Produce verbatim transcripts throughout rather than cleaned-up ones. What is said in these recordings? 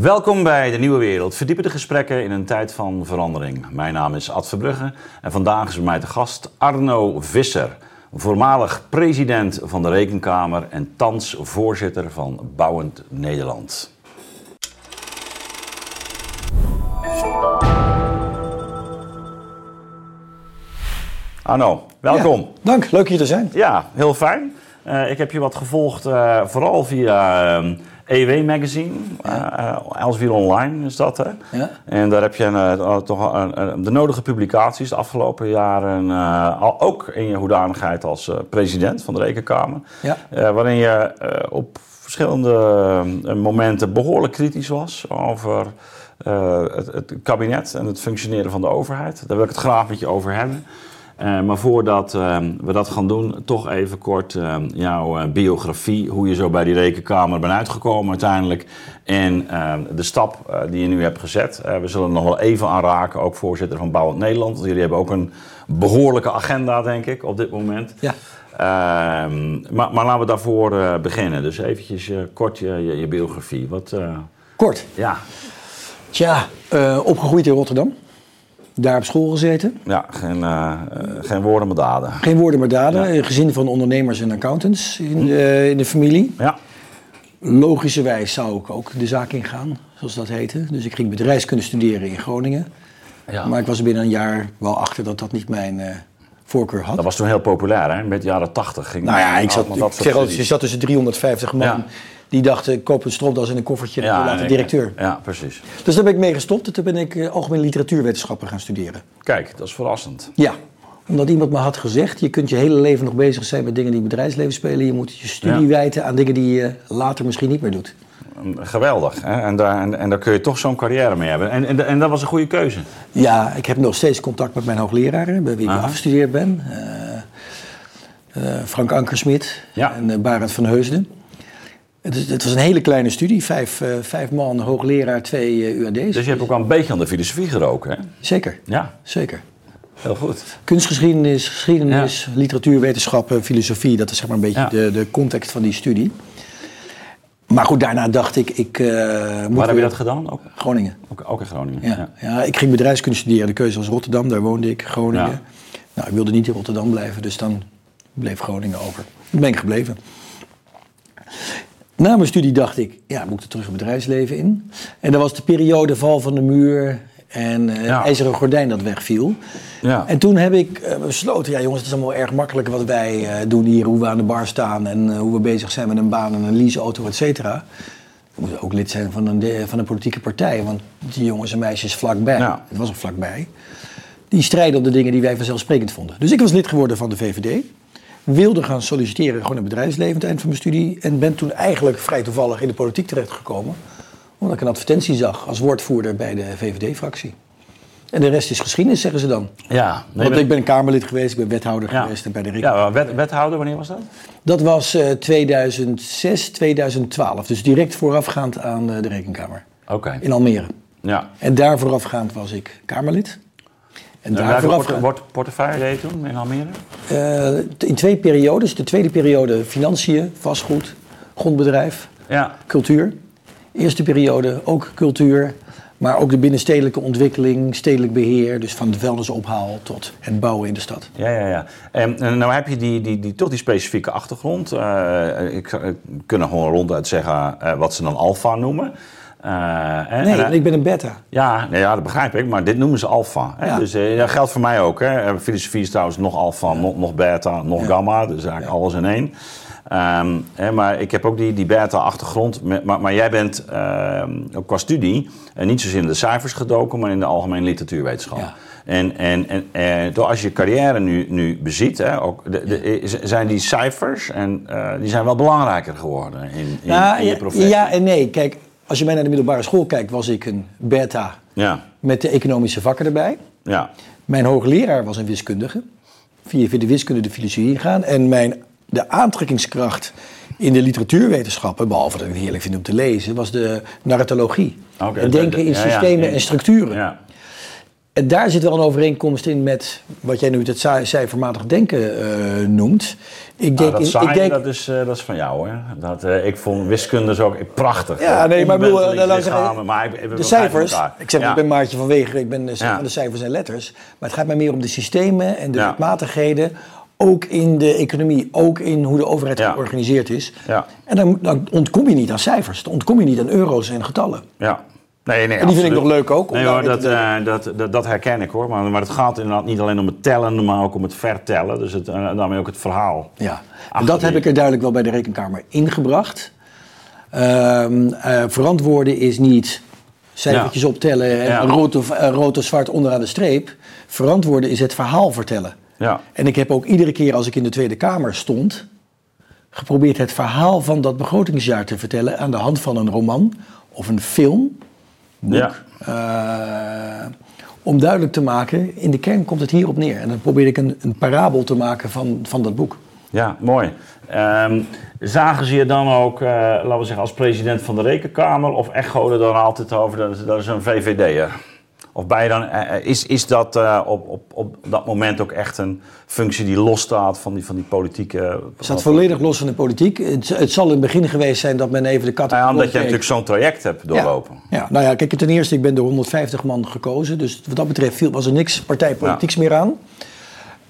Welkom bij De Nieuwe Wereld. Verdiepen de gesprekken in een tijd van verandering. Mijn naam is Ad Verbrugge en vandaag is bij mij te gast Arno Visser, voormalig president van de Rekenkamer en thans voorzitter van Bouwend Nederland. Arno, welkom. Ja, dank, leuk hier te zijn. Ja, heel fijn. Uh, ik heb je wat gevolgd, uh, vooral via uh, E W-magazine, ja. uh, Elsevier Online is dat, hè? Ja. En daar heb je uh, toch uh, uh, de nodige publicaties de afgelopen jaren, uh, al, ook in je hoedanigheid als uh, president van de Rekenkamer, ja. uh, waarin je uh, op verschillende uh, momenten behoorlijk kritisch was over uh, het, het kabinet en het functioneren van de overheid. Daar wil ik het graag met je over hebben. Uh, maar voordat uh, we dat gaan doen, toch even kort uh, jouw uh, biografie. Hoe je zo bij die Rekenkamer bent uitgekomen uiteindelijk. En uh, de stap uh, die je nu hebt gezet. Uh, we zullen er nog wel even aanraken, ook voorzitter van Bouwend Nederland. Want jullie hebben ook een behoorlijke agenda, denk ik, op dit moment. Ja. Uh, maar, maar laten we daarvoor uh, beginnen. Dus eventjes uh, kort je, je, je biografie. Wat, uh... Kort? Ja. Tja, uh, opgegroeid in Rotterdam. Daar op school gezeten. Ja, geen, uh, geen woorden maar daden. Geen woorden maar daden. Ja. Gezin van ondernemers en accountants in, uh, in de familie. Ja. Logischerwijs zou ik ook de zaak ingaan, zoals dat heette. Dus ik ging bedrijfskunde studeren in Groningen. Ja. Maar ik was binnen een jaar wel achter dat dat niet mijn uh, voorkeur had. Dat was toen heel populair, hè? Met de jaren tachtig ging nou ja, ik zat, ik dat zeg altijd, je zat tussen driehonderdvijftig man. Ja. Die dachten, ik koop een stropdas en een koffertje en ja, laat de directeur. Ja, precies. Dus daar ben ik mee gestopt en toen ben ik uh, algemene literatuurwetenschappen gaan studeren. Kijk, dat is verrassend. Ja, omdat iemand me had gezegd, je kunt je hele leven nog bezig zijn met dingen die in het bedrijfsleven spelen. Je moet je studie ja. wijten aan dingen die je later misschien niet meer doet. Geweldig. Hè? En, daar, en, en daar kun je toch zo'n carrière mee hebben. En, en, en dat was een goede keuze. Ja, ik heb nog steeds contact met mijn hoogleraren, bij wie ik afgestudeerd ben. Uh, uh, Frank Ankersmid ja. en uh, Barend van Heusden. Het was een hele kleine studie, vijf, uh, vijf man, hoogleraar, twee uh, U A D's. Dus je hebt ook wel een beetje aan de filosofie geroken, hè? Zeker, ja. zeker. Heel goed. Kunstgeschiedenis, geschiedenis, ja. literatuurwetenschappen, filosofie, dat is zeg maar een beetje ja. de, de context van die studie. Maar goed, daarna dacht ik... ik uh, Waar moet heb weer... je dat gedaan? Ook? Groningen. Ook, ook in Groningen, ja. Ja. ja. Ik ging bedrijfskunde studeren, de keuze was Rotterdam, daar woonde ik, Groningen. Ja. Nou, ik wilde niet in Rotterdam blijven, dus dan bleef Groningen over. Dan ben ik gebleven. Na mijn studie dacht ik, ja, moet ik er terug het bedrijfsleven in? En dat was de periode val van de muur en uh, ja. ijzeren gordijn dat wegviel. Ja. En toen heb ik uh, besloten, ja jongens, het is allemaal erg makkelijk wat wij uh, doen hier. Hoe we aan de bar staan en uh, hoe we bezig zijn met een baan en een leaseauto, et cetera. We moeten ook lid zijn van een, de, van een politieke partij, want die jongens en meisjes vlakbij, ja. het was al vlakbij, die strijden op de dingen die wij vanzelfsprekend vonden. Dus ik was lid geworden van de V V D. Wilde gaan solliciteren, gewoon in het bedrijfsleven aan het eind van mijn studie. En ben toen eigenlijk vrij toevallig in de politiek terechtgekomen. Omdat ik een advertentie zag als woordvoerder bij de V V D-fractie. En de rest is geschiedenis, zeggen ze dan. Ja. Want bent... ik ben Kamerlid geweest, ik ben wethouder ja. geweest en bij de Rekenkamer. Ja, wet, wethouder, wanneer was dat? Dat was uh, tweeduizendzes, tweeduizendtwaalf. Dus direct voorafgaand aan uh, de Rekenkamer. Oké. Okay. In Almere. Ja. En daar voorafgaand was ik Kamerlid. En welke port- portefeuille deed je toen in Almere? Uh, in twee periodes. De tweede periode financiën, vastgoed, grondbedrijf, ja. cultuur. Eerste periode ook cultuur, maar ook de binnenstedelijke ontwikkeling, stedelijk beheer. Dus van de vuilnisophaal tot het bouwen in de stad. Ja, ja, ja. En, en nou heb je die, die, die, toch die specifieke achtergrond. Uh, ik, ik kan gewoon ronduit zeggen uh, wat ze dan alfa noemen. Uh, en, nee, en, ik ben een beta. Ja, nee, ja, dat begrijp ik, maar dit noemen ze alfa. Ja. Dus uh, dat geldt voor mij ook. Hè. Filosofie is trouwens nog alfa, ja. nog, nog beta, nog ja. gamma. Dus eigenlijk ja. alles in één. Um, hè, maar ik heb ook die, die beta-achtergrond. Maar, maar jij bent, uh, ook qua studie, uh, niet zozeer in de cijfers gedoken, maar in de algemene literatuurwetenschap. Ja. En, en, en, en als je carrière nu, nu beziet, hè, ook de, de, zijn die cijfers, en, uh, die zijn wel belangrijker geworden in, in, nou, in je professie. Ja, ja en nee, kijk. Als je mij naar de middelbare school kijkt, was ik een beta ja. met de economische vakken erbij. Ja. Mijn hoogleraar was een wiskundige. Via de wiskunde de filosofie gaan. En mijn, de aantrekkingskracht in de literatuurwetenschappen, behalve dat ik het heerlijk vind om te lezen, was de narratologie. Okay, het denken de, de, in systemen ja, ja, ja. en structuren. Ja. En daar zit wel een overeenkomst in met wat jij nu het, het saai, cijfermatig denken uh, noemt. Ik denk, nou, dat saai, ik denk, dat, is, uh, dat is van jou, hè? Dat, uh, ik vond wiskunde zo ook prachtig. Ja, nee, maar ik bedoel... Uh, lichamen, maar ik, ik de cijfers, ik zeg, ja. Ik ben Maartje van Weger, ik ben ja. van de cijfers en letters. Maar het gaat mij meer om de systemen en de ja. wetmatigheden. Ook in de economie, ook in hoe de overheid ja. georganiseerd is. Ja. En dan, dan ontkom je niet aan cijfers, dan ontkom je niet aan euro's en getallen. Ja. Nee, nee, en die absoluut. Vind ik nog leuk ook. Nee, hoor, dat, uh, dat, dat, dat herken ik hoor. Maar, maar het gaat inderdaad niet alleen om het tellen, maar ook om het vertellen. Dus het, uh, daarmee ook het verhaal. Ja, en dat heb ik er duidelijk wel bij de Rekenkamer ingebracht. Uh, uh, verantwoorden is niet cijfertjes ja. optellen en ja. rood, of, uh, rood of zwart onderaan de streep. Verantwoorden is het verhaal vertellen. Ja. En ik heb ook iedere keer als ik in de Tweede Kamer stond... geprobeerd het verhaal van dat begrotingsjaar te vertellen... aan de hand van een roman of een film... boek, ja. uh, om duidelijk te maken, in de kern komt het hierop neer. En dan probeer ik een, een parabel te maken van, van dat boek. Ja, mooi. Um, zagen ze je dan ook, uh, laten we zeggen, als president van de Rekenkamer... of echoden dan altijd over, dat, dat is een V V D'er? Of ben je dan, uh, is, is dat uh, op, op, op dat moment ook echt een functie die losstaat van die, van die politieke... Uh, het staat volledig los van de politiek. Het, het zal in het begin geweest zijn dat men even de kat... Ja, omdat je natuurlijk zo'n traject hebt doorlopen. Ja, ja, nou ja, kijk, ten eerste, ik ben door honderdvijftig man gekozen. Dus wat dat betreft viel, was er niks partijpolitieks ja. meer aan.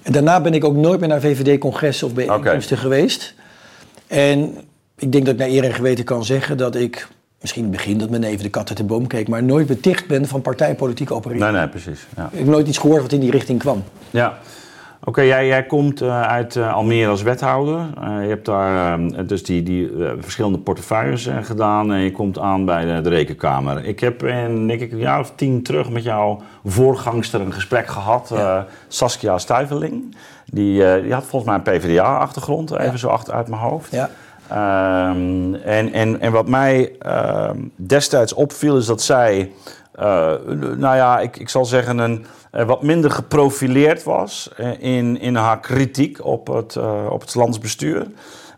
En daarna ben ik ook nooit meer naar V V D-congressen of bijeenkomsten okay. geweest. En ik denk dat ik naar eer en geweten kan zeggen dat ik... Misschien in het begin dat men even de kat uit de boom keek... maar nooit beticht ben van partijpolitiek opereren. Nee, nee, precies. Ja. Ik heb nooit iets gehoord wat in die richting kwam. Ja. Oké, okay, jij, jij komt uit Almere als wethouder. Uh, je hebt daar uh, dus die, die uh, verschillende portefeuilles uh, gedaan... en je komt aan bij de, de Rekenkamer. Ik heb in, denk ik, een jaar of tien terug met jouw voorgangster een gesprek gehad... Ja. Uh, Saskia Stuiveling. Die, uh, die had volgens mij een P v d A-achtergrond, even ja. zo achter, uit mijn hoofd. Ja. Um, en, en, en wat mij uh, destijds opviel is dat zij, uh, nou ja, ik, ik zal zeggen, een, uh, wat minder geprofileerd was in, in haar kritiek op het, uh, op het landsbestuur.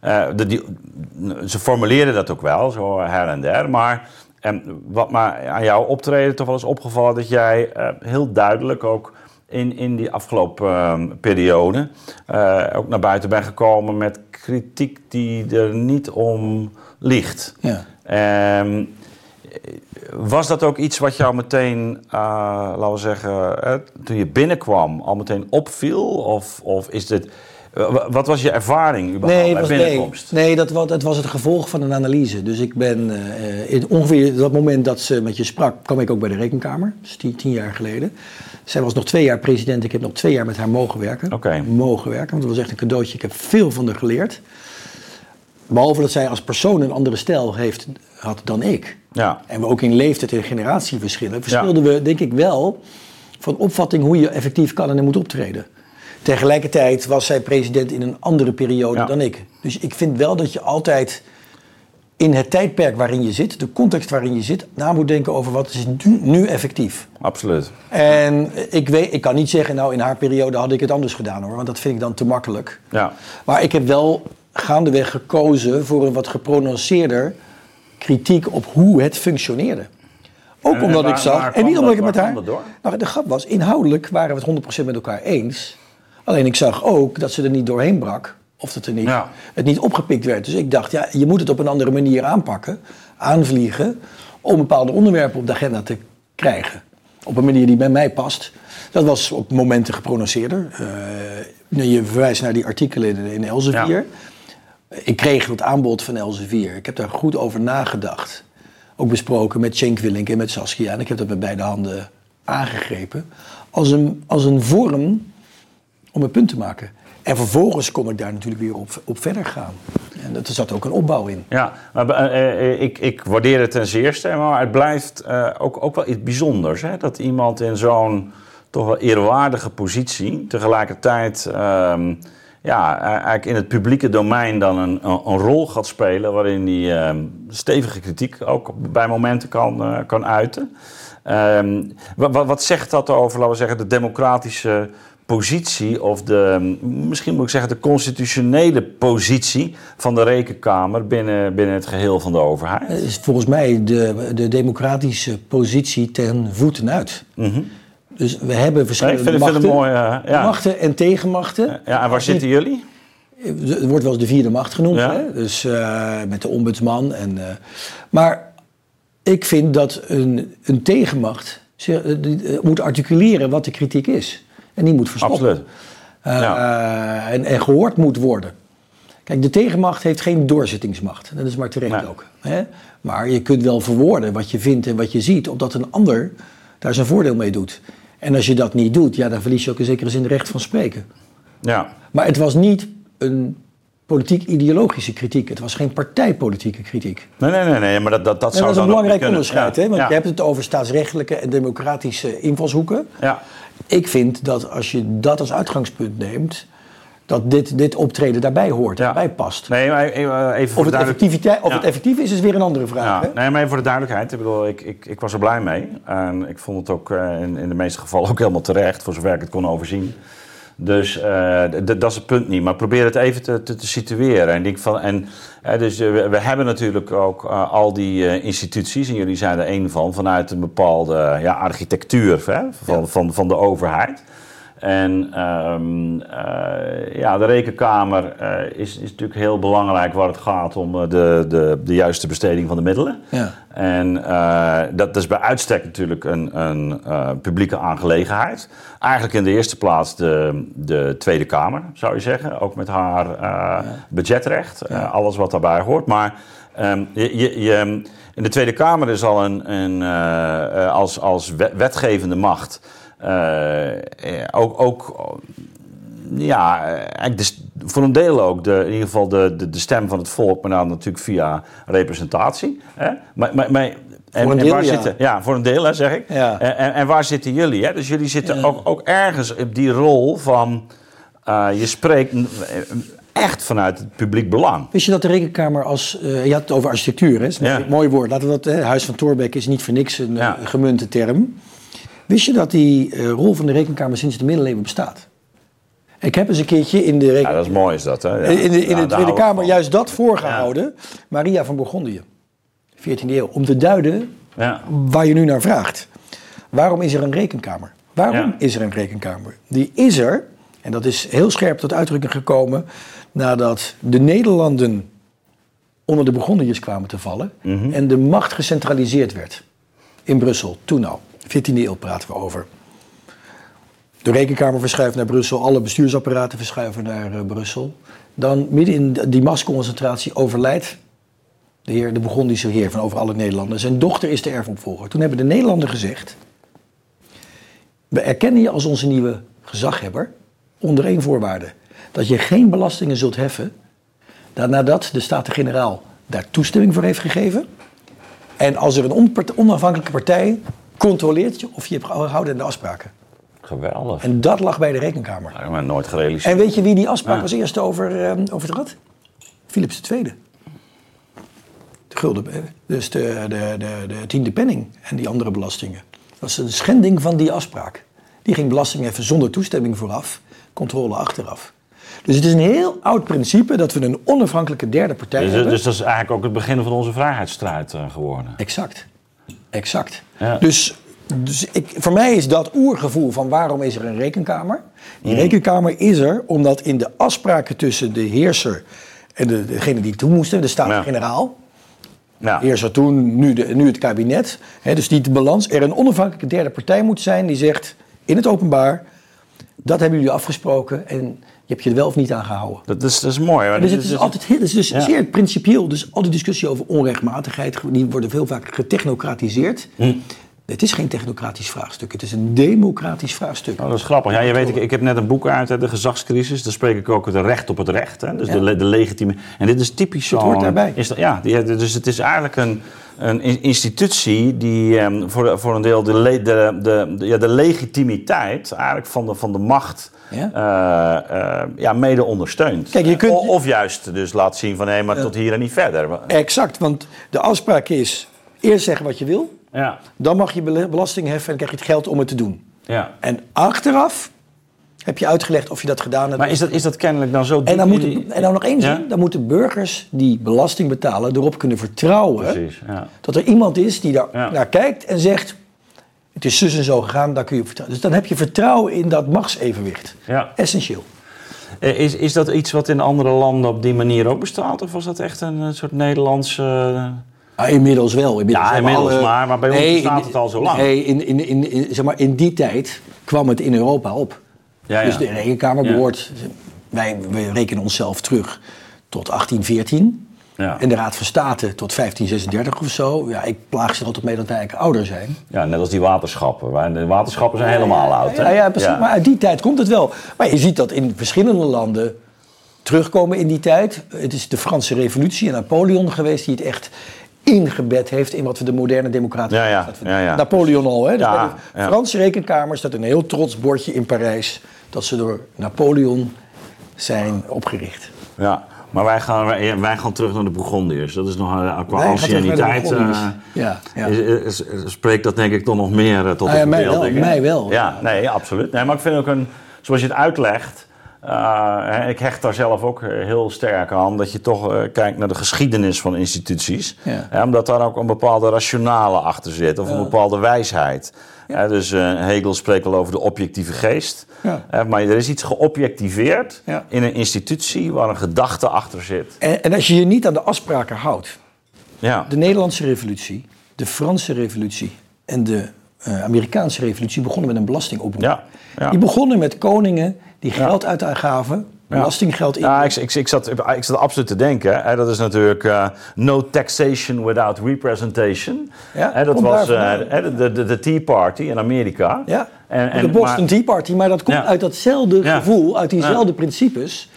Uh, de, die, ze formuleerden dat ook wel, zo her en der, maar um, wat mij aan jouw optreden toch wel is opgevallen, dat jij uh, heel duidelijk ook... In, in die afgelopen uh, periode uh, ook naar buiten ben gekomen met kritiek die er niet om ligt. Ja. Um, was dat ook iets wat jou meteen, uh, laten we zeggen, uh, toen je binnenkwam al meteen opviel? Of, of is dit, uh, wat was je ervaring überhaupt nee, bij was, binnenkomst? Nee, nee dat, was, dat was het gevolg van een analyse. Dus ik ben uh, in ongeveer dat moment dat ze met je sprak, kwam ik ook bij de Rekenkamer, dus tien, tien jaar geleden. Zij was nog twee jaar president. Ik heb nog twee jaar met haar mogen werken. Okay. Mogen werken, want dat was echt een cadeautje. Ik heb veel van haar geleerd. Behalve dat zij als persoon een andere stijl heeft, had dan ik. Ja. En we ook in leeftijd en generatieverschillen... verschilden ja. we, denk ik wel, van opvatting hoe je effectief kan en moet optreden. Tegelijkertijd was zij president in een andere periode ja. dan ik. Dus ik vind wel dat je altijd... in het tijdperk waarin je zit, de context waarin je zit... na moet denken over wat is nu, nu effectief. Absoluut. En ik, weet, ik kan niet zeggen, nou in haar periode had ik het anders gedaan hoor... want dat vind ik dan te makkelijk. Ja. Maar ik heb wel gaandeweg gekozen voor een wat geprononceerder kritiek... op hoe het functioneerde. Ook en, omdat en waar, ik zag... en niet omdat ik het met haar... Nou, de grap was, inhoudelijk waren we het honderd procent met elkaar eens. Alleen ik zag ook dat ze er niet doorheen brak... Of dat er niet, ja. het niet opgepikt werd. Dus ik dacht, ja, je moet het op een andere manier aanpakken, aanvliegen... om bepaalde onderwerpen op de agenda te krijgen. Op een manier die bij mij past. Dat was op momenten geprononceerder. Uh, je verwijst naar die artikelen in Elsevier. Ja. Ik kreeg het aanbod van Elsevier. Ik heb daar goed over nagedacht. Ook besproken met Cenk Willink en met Saskia. En ik heb dat met beide handen aangegrepen. Als een, als een vorm om een punt te maken... En vervolgens kon ik daar natuurlijk weer op, op verder gaan. En er zat ook een opbouw in. Ja, maar, uh, ik, ik waardeer het ten zeerste. Maar het blijft uh, ook, ook wel iets bijzonders. Hè? Dat iemand in zo'n toch wel eerwaardige positie... tegelijkertijd um, ja, eigenlijk in het publieke domein dan een, een, een rol gaat spelen... waarin hij um, stevige kritiek ook bij momenten kan, uh, kan uiten. Um, wat, wat zegt dat over, laten we zeggen, de democratische... positie of de, misschien moet ik zeggen... de constitutionele positie van de Rekenkamer... binnen, binnen het geheel van de overheid? Is volgens mij de, de democratische positie ten voeten uit. Mm-hmm. Dus we hebben verschillende ja, machten, mooi, uh, ja. machten en tegenmachten. Ja, ja, en waar zitten jullie? Er wordt wel eens de vierde macht genoemd, ja. hè? Dus uh, met de ombudsman. En, uh, maar ik vind dat een, een tegenmacht ze, die, moet articuleren wat de kritiek is. En die moet verstoppen. Absoluut. Uh, ja. uh, en, en gehoord moet worden. Kijk, de tegenmacht heeft geen doorzettingsmacht. Dat is maar terecht nee. ook. Hè? Maar je kunt wel verwoorden wat je vindt en wat je ziet, opdat een ander daar zijn voordeel mee doet. En als je dat niet doet, ja, dan verlies je ook in zekere zin recht van spreken. Ja. Maar het was niet een politiek-ideologische kritiek. Het was geen partijpolitieke kritiek. Nee, nee, nee, nee maar dat, dat, dat zou dan ook niet kunnen. Dat is een belangrijk onderscheid, ja. hè? Want ja. je hebt het over staatsrechtelijke en democratische invalshoeken. Ja. Ik vind dat als je dat als uitgangspunt neemt, dat dit, dit optreden daarbij hoort, ja. daarbij past. Nee, maar even voor of het, effectiviteit, of ja. het effectief is, is weer een andere vraag. Ja. Hè? Nee, maar even voor de duidelijkheid. Ik bedoel, ik, ik, ik was er blij mee. En ik vond het ook in, in de meeste gevallen ook helemaal terecht, voor zover ik het kon overzien. Dus uh, d- d- dat is het punt niet. Maar probeer het even te, te, te situeren. En, denk van, en uh, dus, uh, we, we hebben natuurlijk ook uh, al die uh, instituties, en jullie zijn er één van, vanuit een bepaalde uh, ja, architectuur hè, van, ja. van, van de overheid. En um, uh, ja, de Rekenkamer uh, is, is natuurlijk heel belangrijk waar het gaat om uh, de, de, de juiste besteding van de middelen. Ja. En uh, dat is bij uitstek natuurlijk een, een uh, publieke aangelegenheid. Eigenlijk in de eerste plaats de, de Tweede Kamer, zou je zeggen. Ook met haar uh, ja. budgetrecht, ja. Uh, alles wat daarbij hoort. Maar um, je, je, je, in de Tweede Kamer is al een, een uh, als, als wetgevende macht. Uh, ook, ook, ja, eigenlijk de, voor een deel ook de, in ieder geval de, de, de stem van het volk, maar dan natuurlijk via representatie. Hè? Maar, maar, maar, en, voor een deel, en waar ja. zitten, ja, voor een deel, hè, zeg ik. Ja. En, en waar zitten jullie? Hè? Dus jullie zitten ja. ook, ook ergens op die rol van, uh, je spreekt echt vanuit het publiek belang. Wist je dat de Rekenkamer als, uh, je had het over architectuur, hè? Dat is een ja. mooi woord. Laten we dat, hè? Huis van Thorbecke is niet voor niks een ja. gemunte term. Wist je dat die uh, rol van de Rekenkamer sinds de middeleeuwen bestaat? Ik heb eens een keertje in de Rekenkamer... Ja, dat is mooi is dat, hè? Ja. In de, in ja, de Tweede Kamer juist dat voorgehouden. Ja. Maria van Bourgondië, veertiende eeuw. Om te duiden ja. waar je nu naar vraagt. Waarom is er een Rekenkamer? Waarom ja. is er een Rekenkamer? Die is er, en dat is heel scherp tot uitdrukking gekomen, nadat de Nederlanden onder de Bourgondiërs kwamen te vallen, mm-hmm. en de macht gecentraliseerd werd in Brussel, toen al. veertiende eeuw praten we over. De Rekenkamer verschuift naar Brussel, alle bestuursapparaten verschuiven naar uh, Brussel. Dan midden in die massconcentratie overlijdt de heer, de Bourgondische heer van over alle Nederlanden. Zijn dochter is de erfopvolger. Toen hebben de Nederlanden gezegd: we erkennen je als onze nieuwe gezaghebber onder één voorwaarde. Dat je geen belastingen zult heffen nadat de Staten-Generaal daar toestemming voor heeft gegeven. En als er een onpart- onafhankelijke partij controleert je of je hebt gehouden aan de afspraken. Geweldig. En dat lag bij de Rekenkamer. Ja, maar nooit gerealiseerd. En weet je wie die afspraak ja. als eerste over, um, over het had? Philips de Tweede. De gulden, dus de, de, de, de tiende penning en die andere belastingen. Dat was een schending van die afspraak. Die ging belasting even zonder toestemming vooraf, controle achteraf. Dus het is een heel oud principe dat we een onafhankelijke derde partij dus, hebben. Dus dat is eigenlijk ook het begin van onze vrijheidsstrijd uh, geworden. Exact. Exact. Ja. Dus, dus ik, voor mij is dat oergevoel van waarom is er een Rekenkamer? Die mm. Rekenkamer is er omdat in de afspraken tussen de heerser en de, degene die toe moesten, de Staten-Generaal, ja. de heerser toen, nu, de, nu het kabinet, hè, dus die de balans, er een onafhankelijke derde partij moet zijn die zegt in het openbaar, dat hebben jullie afgesproken en je hebt je er wel of niet aan gehouden. Dat is, dat is mooi. Maar dus het is, is altijd heel, het is dus ja. zeer principieel. Dus al die discussie over onrechtmatigheid, die worden veel vaker getechnocratiseerd. Hm. Het is geen technocratisch vraagstuk, het is een democratisch vraagstuk. Oh, dat is grappig. Ja, je weet, ik, ik heb net een boek uit, hè, De Gezagscrisis. Daar spreek ik ook het recht op het recht. Hè. Dus ja. de, de legitieme. En dit is typisch zo. Het hoort daarbij. Is dat, ja, die, dus het is eigenlijk een, een institutie die um, voor, voor een deel de, le, de, de, de, ja, de legitimiteit eigenlijk van de, van de macht ja. Uh, uh, ja, mede ondersteunt. Kijk, je kunt... o, of juist dus laat zien van hé, hey, maar uh, tot hier en niet verder. Exact, want de afspraak is eerst zeggen wat je wil. Ja. Dan mag je belasting heffen en krijg je het geld om het te doen. Ja. En achteraf heb je uitgelegd of je dat gedaan hebt. Maar is dat, is dat kennelijk dan zo... En dan, moet de, en dan nog één zin. Ja? Dan moeten burgers die belasting betalen erop kunnen vertrouwen... Precies, ja. dat er iemand is die daar ja. naar kijkt en zegt... het is zus en zo gegaan, daar kun je op vertrouwen. Dus dan heb je vertrouwen in dat machtsevenwicht. Ja. Essentieel. Is, is dat iets wat in andere landen op die manier ook bestaat? Of was dat echt een soort Nederlandse... Ah, inmiddels wel. Inmiddels ja, inmiddels, alle... maar, maar bij nee, ons bestaat in, het al zo lang. Nee, in, in, in, in, zeg maar, in die tijd kwam het in Europa op. Ja, ja. Dus de Rekenkamer behoort... Ja. Wij, wij rekenen onszelf terug tot achttien veertien. Ja. En de Raad van State tot vijftien zesendertig of zo. Ja, ik plaag ze er altijd mee dat wij eigenlijk ouder zijn. Ja, net als die waterschappen. De waterschappen zijn ja, helemaal ja, oud. Ja, ja, ja, precies. Ja. Maar uit die tijd komt het wel. Maar je ziet dat in verschillende landen terugkomen in die tijd. Het is de Franse Revolutie en Napoleon geweest die het echt ingebed heeft in wat we de moderne democratie ja, ja, ja, ja. Napoleon al, hè? Dus ja, bij de Franse ja. Rekenkamer staat een heel trots bordje in Parijs dat ze door Napoleon zijn opgericht. Ja. Maar wij gaan, wij, wij gaan terug naar de Bourgondiërs. Dat is nog qua anciëniteit. Uh, ja, ja. Spreekt dat denk ik toch nog meer uh, tot ah, ja, op mij beeld. Wel, mij wel. Ja, ja. Nee, ja, absoluut. Nee, maar ik vind ook een, zoals je het uitlegt, uh, ik hecht daar zelf ook heel sterk aan dat je toch uh, kijkt naar de geschiedenis van instituties, ja. Ja, omdat daar ook een bepaalde rationale achter zit of een bepaalde wijsheid. Ja. Ja, dus uh, Hegel spreekt al over de objectieve geest. Ja. Uh, maar er is iets geobjectiveerd ja. in een institutie waar een gedachte achter zit. En, en als je je niet aan de afspraken houdt. Ja. De Nederlandse revolutie, de Franse revolutie en de uh, Amerikaanse revolutie begonnen met een belastingoproep. Ja. Ja. Die begonnen met koningen die geld ja. uitgaven... Ja. Belastinggeld in. Ja, ik, ik, ik, zat, ik zat absoluut te denken. Hè, dat is natuurlijk uh, no taxation without representation. Ja, hè, dat was uh, hè, de, de, de Tea Party in Amerika. Ja, en, en, de Boston maar, Tea Party. Maar dat komt ja. uit datzelfde ja. gevoel, uit diezelfde ja. principes.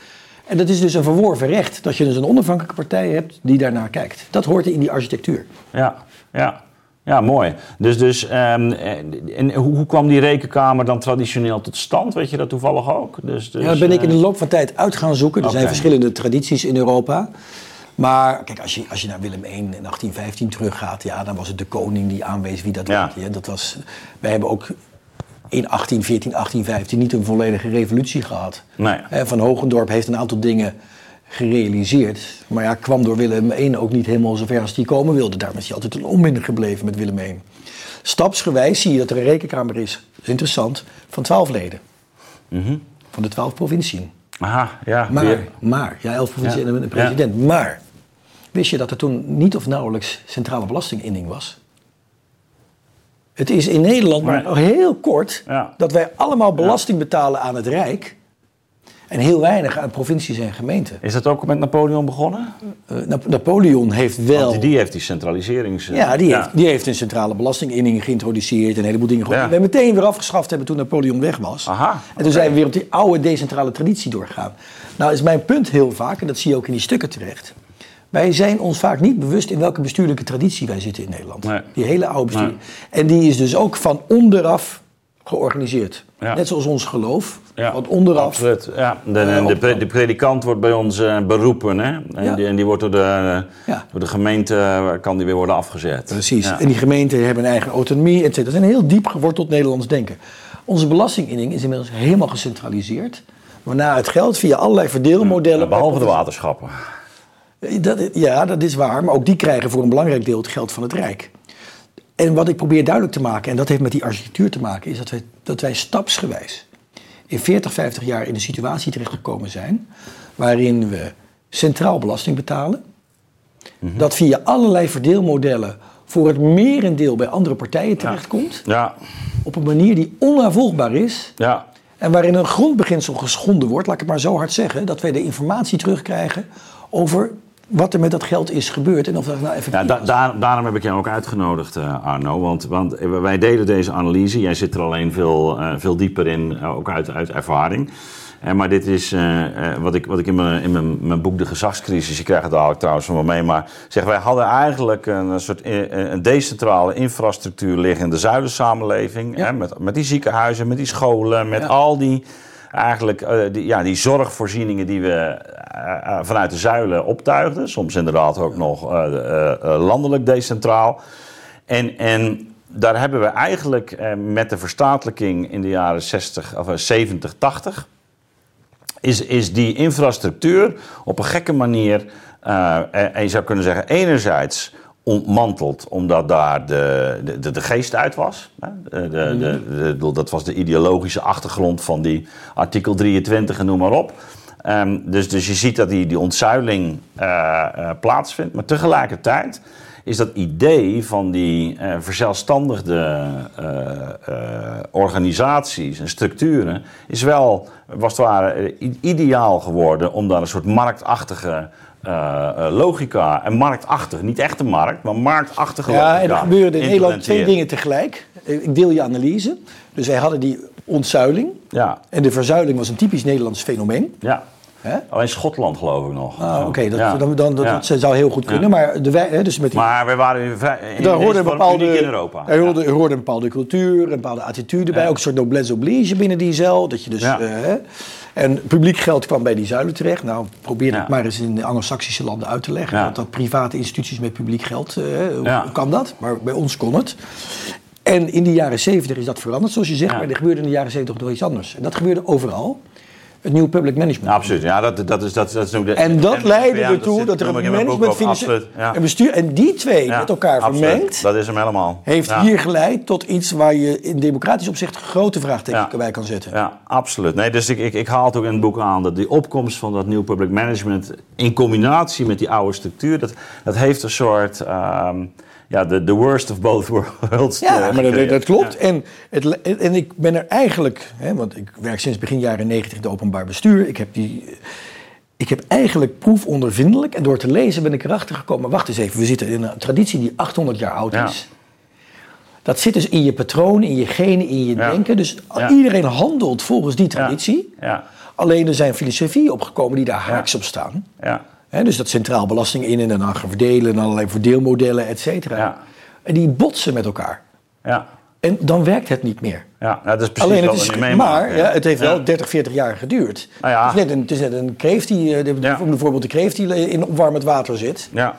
En dat is dus een verworven recht. Dat je dus een onafhankelijke partij hebt die daarnaar kijkt. Dat hoort in die architectuur. Ja, ja. Ja, mooi. Dus, dus um, en hoe, hoe kwam die rekenkamer dan traditioneel tot stand? Weet je dat toevallig ook? Dus, dus, ja, dat ben ik in de loop van tijd uit gaan zoeken. Er okay. zijn verschillende tradities in Europa. Maar kijk, als je, als je naar Willem I in achttien vijftien teruggaat... ja, dan was het de koning die aanwees wie dat ja. werd. Dat was, wij hebben ook in achttien veertien, achttien vijftien niet een volledige revolutie gehad. Nee. Van Hogendorp heeft een aantal dingen... gerealiseerd. Maar ja, kwam door Willem I ook niet helemaal zo ver als die komen wilde. Daarom is hij altijd een onminder gebleven met Willem I. Stapsgewijs zie je dat er een rekenkamer is. Dat is interessant. Van twaalf leden. Mm-hmm. Van de twaalf provinciën. Aha, ja. Maar, weer. maar. Ja, elf provinciën ja. en een president. Ja. Maar, wist je dat er toen niet of nauwelijks centrale belastinginning was? Het is in Nederland maar nog heel kort ja. dat wij allemaal belasting ja. betalen aan het Rijk... En heel weinig aan provincies en gemeenten. Is dat ook met Napoleon begonnen? Uh, Nap- Napoleon heeft wel... Want die heeft die centraliserings... Uh, ja, die, ja. Heeft, die heeft een centrale belastinginning geïntroduceerd... en een heleboel dingen... Ja. Die we meteen weer afgeschaft hebben toen Napoleon weg was. Aha, en toen okay. zijn we weer op die oude decentrale traditie doorgegaan. Nou is mijn punt heel vaak, en dat zie je ook in die stukken terecht... wij zijn ons vaak niet bewust in welke bestuurlijke traditie wij zitten in Nederland. Nee. Die hele oude bestuur. Nee. En die is dus ook van onderaf... georganiseerd. Ja. Net zoals ons geloof. Ja. Want onderaf... Absoluut. Ja. De, de, pre, de predikant wordt bij ons uh, beroepen. Hè? En, ja. die, en die wordt door de, ja. door de gemeente... kan die weer worden afgezet. Precies. Ja. En die gemeenten hebben een eigen autonomie, et cetera. Dat is een heel diep geworteld Nederlands denken. Onze belastinginning is inmiddels helemaal gecentraliseerd. Waarna het geld via allerlei verdeelmodellen... Ja, behalve de waterschappen. Dat, ja, dat is waar. Maar ook die krijgen voor een belangrijk deel het geld van het Rijk. En wat ik probeer duidelijk te maken, en dat heeft met die architectuur te maken... is dat wij, dat wij stapsgewijs in veertig, vijftig jaar in een situatie terechtgekomen zijn... waarin we centraal belasting betalen. Mm-hmm. Dat via allerlei verdeelmodellen voor het merendeel bij andere partijen terechtkomt. Ja. Ja. Op een manier die onnavolgbaar is. Ja. En waarin een grondbeginsel geschonden wordt, laat ik het maar zo hard zeggen... dat wij de informatie terugkrijgen over... wat er met dat geld is gebeurd en of dat nou effectief ja, da- daar, daarom heb ik jou ook uitgenodigd, uh, Arno. Want, want wij deden deze analyse. Jij zit er alleen veel, uh, veel dieper in, uh, ook uit, uit ervaring. Uh, maar dit is uh, uh, wat ik, wat ik in, mijn, in mijn, mijn boek De Gezagscrisis... je krijgt het dadelijk trouwens van wel mee... maar zeg, wij hadden eigenlijk een soort in, een decentrale infrastructuur liggen... in de zuidersamenleving, ja. hè, met, met die ziekenhuizen, met die scholen, met ja. al die... Eigenlijk uh, die, ja, die zorgvoorzieningen die we uh, uh, vanuit de zuilen optuigden. Soms inderdaad ook nog uh, uh, uh, landelijk decentraal. En, en daar hebben we eigenlijk uh, met de verstatelijking in de jaren zestig, of, uh, zeventig, tachtig... Is, is die infrastructuur op een gekke manier, uh, uh, je zou kunnen zeggen enerzijds... ontmanteld, omdat daar de, de, de geest uit was. De, de, de, de, dat was de ideologische achtergrond van die artikel drieëntwintig en noem maar op. Um, dus, dus je ziet dat die, die ontzuiling uh, uh, plaatsvindt. Maar tegelijkertijd is dat idee van die uh, verzelfstandigde uh, uh, organisaties en structuren is wel, was het ware, uh, ideaal geworden om daar een soort marktachtige Uh, uh, logica en marktachtig, niet echt de markt, maar marktachtige logica. Ja, en er gebeuren in Nederland twee dingen tegelijk. Ik deel je analyse. Dus wij hadden die ontzuiling. Ja. En de verzuiling was een typisch Nederlands fenomeen. Ja. Alleen Schotland geloof ik nog. Ah, Oké, okay, dat, ja. dan, dan, dat ja. zou heel goed kunnen. Ja. Maar, de, dus met die, maar we waren in, in, daar hoorde een bepaalde, uniek in Europa. Er hoorde, ja. hoorde een bepaalde cultuur, een bepaalde attitude bij. Ja. Ook een soort noblesse oblige binnen die cel. Dat je dus... Ja. Uh, En publiek geld kwam bij die zuilen terecht. Nou, probeer dat ja. maar eens in de Anglo-Saxische landen uit te leggen. Ja. Want dat private instituties met publiek geld, eh, hoe ja. kan dat? Maar bij ons kon het. En in de jaren zeventig is dat veranderd, zoals je zegt. Ja. Maar er gebeurde in de jaren zeventig nog iets anders. En dat gebeurde overal. Het nieuwe public management. Ja, absoluut, ja, dat, dat, is, dat, dat is ook de... En dat en, leidde ja, ertoe dat, dat er een management, financiën ja. en bestuur... En die twee ja, met elkaar absoluut. vermengd... Dat is hem helemaal. ...heeft ja. hier geleid tot iets waar je in democratisch opzicht... grote vraagtekens ja. bij kan zetten. Ja, absoluut. Nee, dus ik, ik, ik haal het ook in het boek aan... dat die opkomst van dat nieuwe public management... in combinatie met die oude structuur... dat, dat heeft een soort... Um, ja, the worst of both worlds. Ja, maar dat, dat klopt. Ja. En, het, en ik ben er eigenlijk... Hè, want ik werk sinds begin jaren negentig in het openbaar bestuur. Ik heb, die, ik heb eigenlijk proefondervindelijk... en door te lezen ben ik erachter gekomen... wacht eens even, we zitten in een traditie die achthonderd jaar oud is. Ja. Dat zit dus in je patroon, in je genen, in je ja. denken. Dus ja. iedereen handelt volgens die traditie. Ja. Ja. Alleen er zijn filosofieën opgekomen die daar haaks ja. op staan. Ja. He, dus dat centraal belasting in en dan gaan verdelen... en allerlei verdeelmodellen, et cetera. Ja. En die botsen met elkaar. Ja. En dan werkt het niet meer. Ja, dat is precies. Alleen het is, mee maar ja. Ja, het heeft ja. wel dertig, veertig jaar geduurd. Nou ja. het, is net een, het is net een kreef die... De, ja. bijvoorbeeld de kreef die in opwarmend water zit. Ja.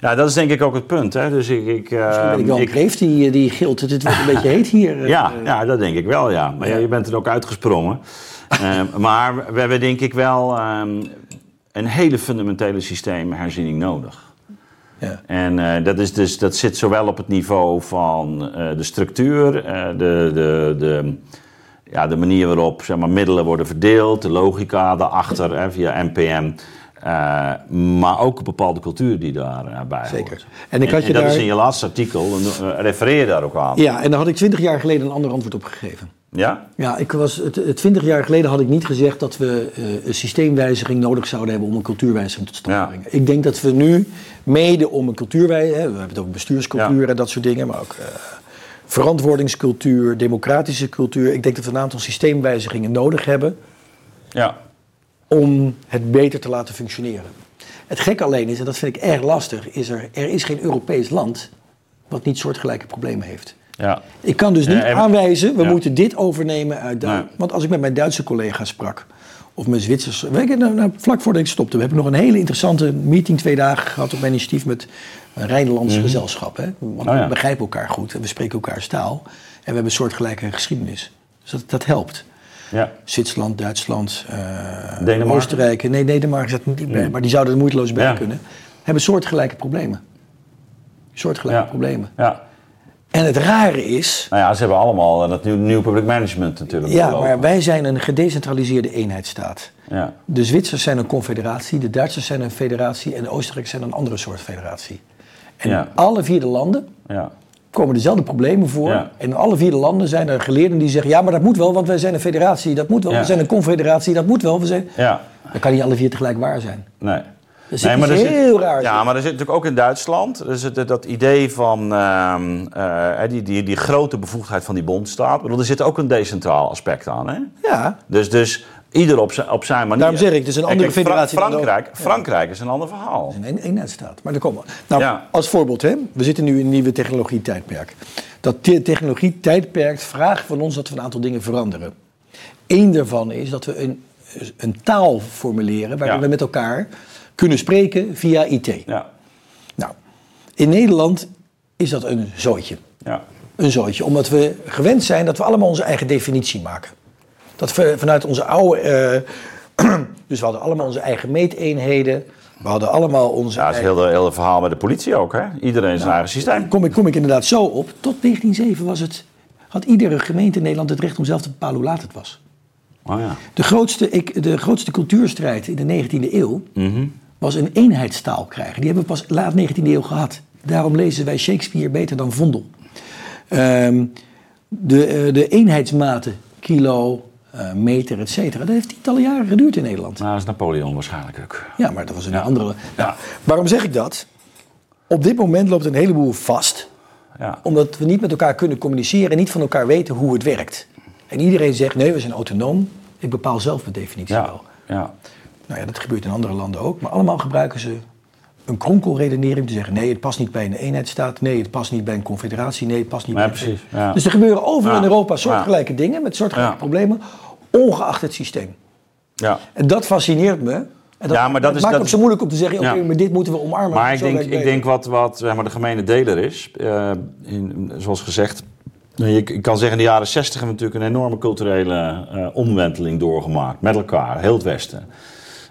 Ja, dat is denk ik ook het punt. Hè? Dus ik, ik, uh, Misschien ben ik wel een ik, kreeft die, die gilt. Het wordt een beetje heet hier. Ja, uh, ja, dat denk ik wel, ja. Maar ja, je bent er ook uitgesprongen. uh, maar we hebben denk ik wel... Um, een hele fundamentele systeemherziening nodig. Ja. En uh, dat, is dus, dat zit zowel op het niveau van uh, de structuur... Uh, de, de, de, ja, de manier waarop zeg maar, middelen worden verdeeld... de logica daarachter hè, via N P M... Uh, maar ook een bepaalde cultuur die daarbij hoort. Zeker. En, ik had je en, en dat daar... is in je laatste artikel, dan refereer je daar ook aan. Ja, en daar had ik twintig jaar geleden een ander antwoord op gegeven. Ja? Ja, ik was, twintig jaar geleden had ik niet gezegd dat we uh, een systeemwijziging nodig zouden hebben om een cultuurwijziging tot stand te brengen. Ja. Ik denk dat we nu, mede om een cultuurwijziging, we hebben het over bestuurscultuur ja. en dat soort dingen, maar ook uh, verantwoordingscultuur, democratische cultuur. Ik denk dat we een aantal systeemwijzigingen nodig hebben. Ja. Om het beter te laten functioneren. Het gekke alleen is, en dat vind ik erg lastig... is er, er is geen Europees land wat niet soortgelijke problemen heeft. Ja. Ik kan dus niet ja, en... aanwijzen, we ja. moeten dit overnemen uit Duitsland. Nee. Want als ik met mijn Duitse collega's sprak... of mijn Zwitserse... Nou, nou, vlak voordat ik stopte, we hebben nog een hele interessante meeting... twee dagen gehad op mijn initiatief met een Rijnlandse mm-hmm. gezelschap. Hè? Want oh, ja. we begrijpen elkaar goed en we spreken elkaars taal. En we hebben een soortgelijke geschiedenis. Dus dat, dat helpt. Ja. Zwitserland, Duitsland, uh, Oostenrijk. Nee, Denemarken zat niet bij, nee. maar die zouden er moeiteloos bij ja. kunnen. Hebben soortgelijke problemen. Soortgelijke ja. problemen. Ja. En het rare is... Nou ja, ze hebben allemaal dat nieuw, nieuw public management natuurlijk. Ja, belopen. Maar wij zijn een gedecentraliseerde eenheidsstaat. Ja. De Zwitsers zijn een confederatie, de Duitsers zijn een federatie... en de Oostenrijkers zijn een andere soort federatie. En ja. alle vier de landen... Ja. komen dezelfde problemen voor. Ja. En in alle vier de landen zijn er geleerden die zeggen... ja, maar dat moet wel, want wij zijn een federatie, dat moet wel. Ja. We zijn een confederatie, dat moet wel. We zijn... ja. Dan kan niet alle vier tegelijk waar zijn. Nee. Dat nee, is heel zit, raar. Ja, maar er zit natuurlijk ook in Duitsland... Dus het, dat idee van uh, uh, die, die, die grote bevoegdheid van die bondstaat. Er zit ook een decentraal aspect aan. Hè? Ja. Dus... dus ieder op zijn, op zijn manier. Daarom zeg ik, het is een andere kijk, federatie. Fra- Frankrijk, dan Frankrijk is een ander verhaal. Het is een eenheidsstaat. Maar dan komen we. Nou, ja. als voorbeeld, hè, we zitten nu in een nieuwe technologietijdperk. Dat te- technologietijdperk vraagt van ons dat we een aantal dingen veranderen. Eén daarvan is dat we een, een taal formuleren... waarin ja. we met elkaar kunnen spreken via I T. Ja. Nou, in Nederland is dat een zooitje. Ja. Een zooitje, omdat we gewend zijn dat we allemaal onze eigen definitie maken. Dat vanuit onze oude... Uh, dus we hadden allemaal onze eigen meeteenheden. We hadden allemaal onze... Ja, dat is heel het hele verhaal met de politie ook, hè? Iedereen nou, zijn eigen systeem. Kom ik, kom ik inderdaad zo op. Tot negentien zeven was het, had iedere gemeente in Nederland het recht om zelf te bepalen hoe laat het was. Oh ja. De grootste, ik, de grootste cultuurstrijd in de negentiende eeuw mm-hmm. was een eenheidstaal krijgen. Die hebben we pas laat negentiende eeuw gehad. Daarom lezen wij Shakespeare beter dan Vondel. Um, de, de eenheidsmaten, kilo, uh, meter, et cetera, dat heeft tientallen jaren geduurd in Nederland. Nou, dat is Napoleon waarschijnlijk ook. Ja, maar dat was een ja. andere... Nou, ja. Waarom zeg ik dat? Op dit moment loopt een heleboel vast. Ja. Omdat we niet met elkaar kunnen communiceren en niet van elkaar weten hoe het werkt. En iedereen zegt, nee, we zijn autonoom. Ik bepaal zelf mijn definitie ja. wel. Ja. Nou ja, dat gebeurt in andere landen ook. Maar allemaal gebruiken ze een kronkelredenering te zeggen... nee, het past niet bij een eenheidsstaat. Nee, het past niet bij een confederatie. Nee, het past niet ja, bij... Precies, ja. Dus er gebeuren overal ja. in Europa soortgelijke ja. dingen... met soortgelijke ja. problemen, ongeacht het systeem. Ja. En dat fascineert me. En dat, ja, maar dat het is, maakt het ook zo moeilijk om te zeggen... oké, okay, ja. maar dit moeten we omarmen. Maar ik denk, ik denk wat, wat zeg maar, de gemene deler is... Uh, in, zoals gezegd... Ik kan zeggen, in de jaren zestig hebben we natuurlijk een enorme culturele uh, omwenteling doorgemaakt. Met elkaar, heel het Westen.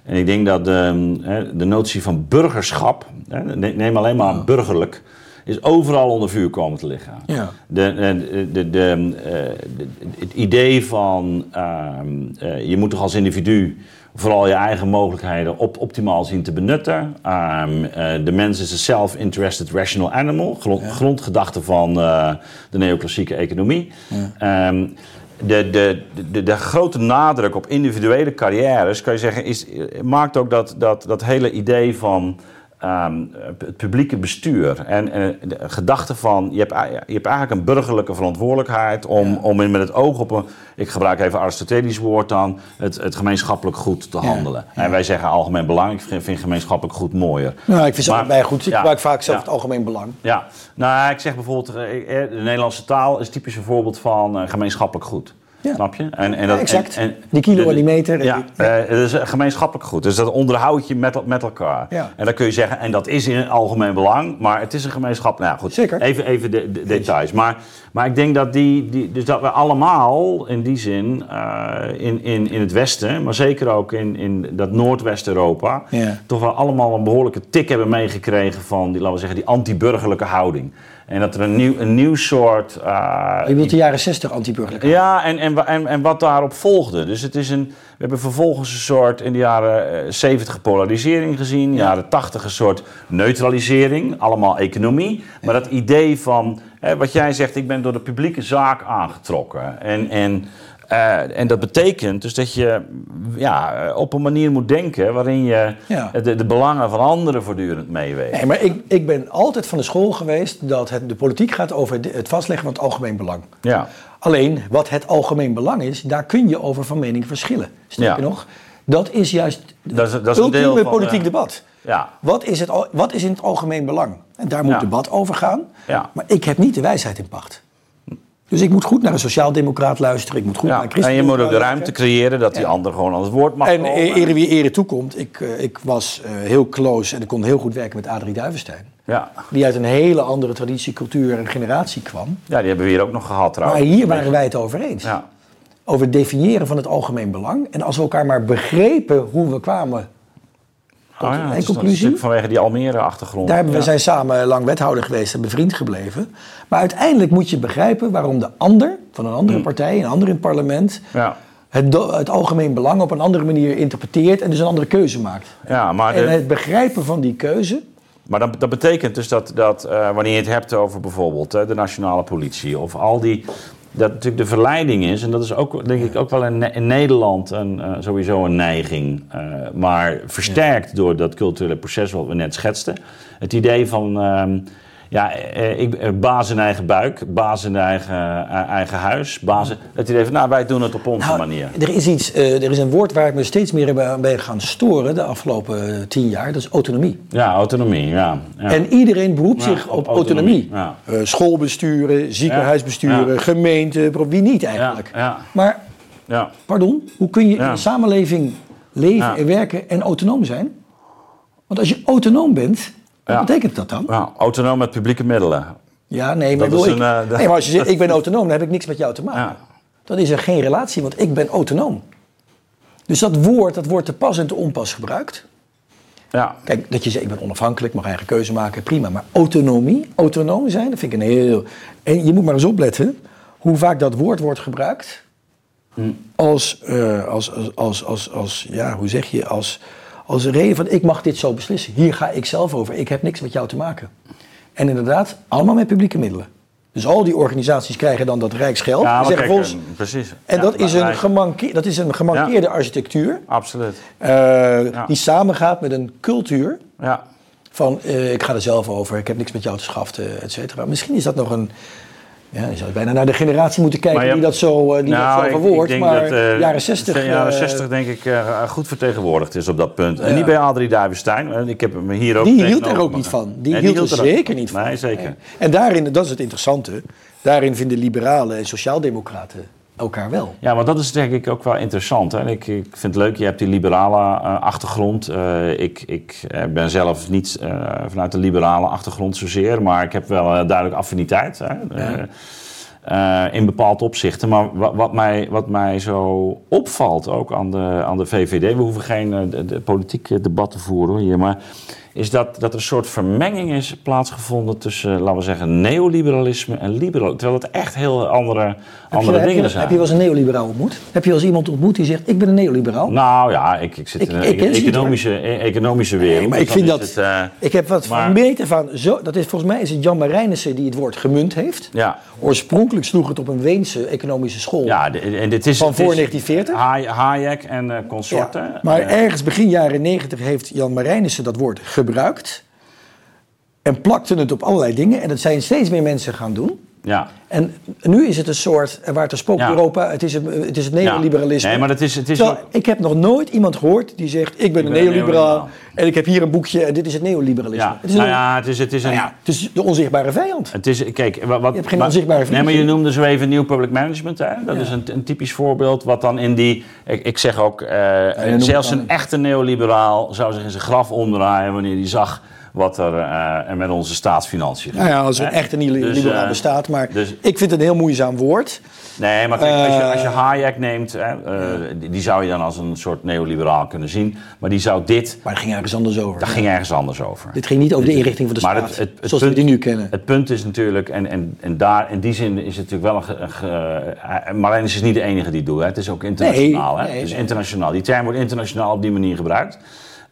En ik denk dat de, de notie van burgerschap, neem alleen maar aan burgerlijk, is overal onder vuur komen te liggen. Ja. De, de, de, de, de, het idee van uh, je moet toch als individu vooral je eigen mogelijkheden op, optimaal zien te benutten. De um, mens is een self-interested rational animal. Grond, ja. Grondgedachte van uh, de neoclassieke economie. Ja. Um, de, de, de, de grote nadruk op individuele carrières, kan je zeggen, is, maakt ook dat, dat, dat hele idee van um, het publieke bestuur. En, en de gedachte van, je hebt, je hebt eigenlijk een burgerlijke verantwoordelijkheid om, ja. om in, met het oog op een, ik gebruik even een aristotelisch woord dan, het, het gemeenschappelijk goed te handelen. Ja, ja. En wij zeggen algemeen belang, ik vind gemeenschappelijk goed mooier. Nou, ik vind het allebei goed, ik ja, gebruik vaak zelf ja. het algemeen belang. Ja, nou ik zeg bijvoorbeeld, de Nederlandse taal is typisch een voorbeeld van uh, gemeenschappelijk goed. Ja. Snap je? En, en dat, ja, exact. En, en, die kilo de, en die meter. Ja, ja. Uh, het is gemeenschappelijk goed. Dus dat onderhoud je met, met elkaar. Ja. En dan kun je zeggen, en dat is in het algemeen belang, maar het is een gemeenschap. Nou goed, Zeker. even, even de, de details. Maar, maar ik denk dat, die, die, dus dat we allemaal in die zin, uh, in, in, in het Westen, maar zeker ook in, in dat Noordwest-Europa, ja. toch wel allemaal een behoorlijke tik hebben meegekregen van, die, laten we zeggen, die anti-burgerlijke houding. En dat er een nieuw, een nieuw soort... Uh, je wilt de jaren zestig anti-burgerlijkheid. Ja, en, en, en, en wat daarop volgde. Dus het is een... We hebben vervolgens een soort in de jaren zeventig polarisering gezien. In de jaren tachtig een soort neutralisering. Allemaal economie. Maar dat idee van... Hè, wat jij zegt, ik ben door de publieke zaak aangetrokken. En... en Uh, en dat betekent dus dat je ja, op een manier moet denken waarin je ja. de, de belangen van anderen voortdurend meeweegt. Nee, maar ik, ik ben altijd van de school geweest dat het, de politiek gaat over het vastleggen van het algemeen belang. Ja. Alleen wat het algemeen belang is, daar kun je over van mening verschillen. Snap ja. je nog? Dat is juist dat is, dat is het ultieme politiek de... debat. Ja. Wat, is het, wat is in het algemeen belang? En daar moet ja. debat over gaan. Ja. Maar ik heb niet de wijsheid in pacht. Dus ik moet goed naar een sociaaldemocraat luisteren. Ik moet goed ja, naar een christen. En je moet ook de ruimte creëren dat die en, ander gewoon aan het woord mag en komen. En ere wie ere toekomt. Ik, ik was uh, heel close en ik kon heel goed werken met Adrie Duivesteijn. Ja. Die uit een hele andere traditie, cultuur en generatie kwam. Ja, die hebben we hier ook nog gehad trouwens. Maar hier waren wij het over eens. Ja. Over het definiëren van het algemeen belang. En als we elkaar maar begrepen hoe we kwamen... Oh ja, dat is een stuk vanwege die Almere-achtergrond. Daar we ja. zijn samen lang wethouder geweest en bevriend gebleven. Maar uiteindelijk moet je begrijpen waarom de ander van een andere mm. partij, een ander in het parlement... Ja. Het, do- het algemeen belang op een andere manier interpreteert en dus een andere keuze maakt. Ja, maar de... En het begrijpen van die keuze... Maar dat, dat betekent dus dat, dat uh, wanneer je het hebt over bijvoorbeeld uh, de nationale politie of al die... Dat natuurlijk de verleiding is, en dat is ook, denk ik, ook wel in, in Nederland een, uh, sowieso een neiging. Uh, maar versterkt ja. door dat culturele proces wat we net schetsten. Het idee van, um, ja, ik, baas in eigen buik, baas in eigen, uh, eigen huis. Baas in, het idee van, nou, wij doen het op onze nou, manier. Er is, iets, uh, er is een woord waar ik me steeds meer ben gaan storen de afgelopen tien jaar. Dat is autonomie. Ja, autonomie, ja. ja. En iedereen beroept ja, zich op, op autonomie. autonomie. Ja. Uh, schoolbesturen, ziekenhuisbesturen, ja. gemeenten, wie niet eigenlijk. Ja, ja. Maar, ja. pardon, hoe kun je ja. in een samenleving leven ja. en werken en autonoom zijn? Want als je autonoom bent... Wat ja. betekent dat dan? Nou, autonoom met publieke middelen. Ja, nee, maar, bedoel, een, ik, uh, nee, maar als je zegt, ik ben autonoom, dan heb ik niks met jou te maken. Ja. Dan is er geen relatie, want ik ben autonoom. Dus dat woord, dat wordt te pas en te onpas gebruikt. Ja. Kijk, dat je zegt, ik ben onafhankelijk, mag eigen keuze maken, prima. Maar autonomie, autonoom zijn, dat vind ik een heel... En je moet maar eens opletten hoe vaak dat woord wordt gebruikt... Hmm. Als, uh, als, als, als, als, als, ja, hoe zeg je, als, als reden van ik mag dit zo beslissen. Hier ga ik zelf over, ik heb niks met jou te maken. En inderdaad, allemaal met publieke middelen. Dus al die organisaties krijgen dan dat rijksgeld. Ja, maar kijk, ons, precies. En ja, dat, is een gemanke, dat is een gemankeerde ja. architectuur. Absoluut. Uh, ja. Die samengaat met een cultuur ja. van uh, ik ga er zelf over, ik heb niks met jou te schaften, et cetera. Misschien is dat nog een... Ja, je zou bijna naar de generatie moeten kijken ja, die dat zo, die nou, dat zo verwoordt. Maar dat, uh, jaren zestig... In jaren zestig denk ik uh, goed vertegenwoordigd is op dat punt. En ja. niet bij Adrie Duivesteijn. Ik heb hem hier ook... Die hield er ook maar. niet van. Die, nee, hield, die hield er, er zeker ook. niet van. Nee, zeker. Ja. En daarin, dat is het interessante, daarin vinden liberalen en sociaaldemocraten elkaar wel. Ja, want dat is denk ik ook wel interessant. Hè? Ik, ik vind het leuk, je hebt die liberale uh, achtergrond. Uh, ik, ik ben zelf niet uh, vanuit de liberale achtergrond zozeer... maar ik heb wel uh, duidelijk affiniteit hè? Uh, uh, in bepaalde opzichten. Maar wat, wat, mij, wat mij zo opvalt ook aan de, aan de V V D... we hoeven geen uh, de, de politiek debat te voeren hier... maar is dat, dat er een soort vermenging is plaatsgevonden tussen, laten we zeggen, neoliberalisme en liberalisme. Terwijl het echt heel andere, andere je, dingen heb je, zijn. Heb je wel eens een neoliberaal ontmoet? Heb je wel eens iemand ontmoet die zegt, ik ben een neoliberaal? Nou ja, ik, ik zit ik, in de economische, economische wereld. Nee, maar ik vind dat, het, uh, ik heb wat maar, van meter van, zo, dat is volgens mij is het Jan Marijnissen die het woord gemunt heeft. Ja. Oorspronkelijk sloeg het op een Weense economische school ja, de, en dit is, van dit voor negentien veertig. Hayek en uh, consorten. Ja, maar uh, ergens begin jaren negentig heeft Jan Marijnissen dat woord gemunt. Gebruikt en plakten het op allerlei dingen. En dat zijn steeds meer mensen gaan doen. Ja. En nu is het een soort, waar het er spookt ja. Europa, het is het, het, is het neoliberalisme. Ja. Nee, maar het is, het is Terwijl, ook... Ik heb nog nooit iemand gehoord die zegt, ik ben ik een ben neoliberaal, neoliberaal en ik heb hier een boekje en dit is het neoliberalisme. Ja. Het is nou een, ja, het is, het is een... nou ja, het is de onzichtbare vijand. Het is, kijk, wat, je hebt geen maar, onzichtbare vijand. Nee, maar je noemde zo even nieuw public management. Hè? Dat ja. is een, een typisch voorbeeld wat dan in die, ik, ik zeg ook, eh, ja, zelfs een echte neoliberaal zou zich in zijn graf omdraaien wanneer die zag... wat er uh, met onze staatsfinanciën gaat. Nou ja, als er echt een liberaal dus, bestaat. Maar dus, ik vind het een heel moeizaam woord. Nee, maar kijk, als, je, als je Hayek neemt... Hè, uh, die, die zou je dan als een soort neoliberaal kunnen zien. Maar die zou dit... Maar dat ging ergens anders over. Dat ging ergens anders over. Dit ging niet over de inrichting van de maar staat, het, het, het zoals punt, we die nu kennen. Het punt is natuurlijk... En, en, en daar, in die zin is het natuurlijk wel een... Ge, Marijnissen is niet de enige die het doet. Hè. Het is ook internationaal. Nee, hè. Nee, het is internationaal. Die term wordt internationaal op die manier gebruikt.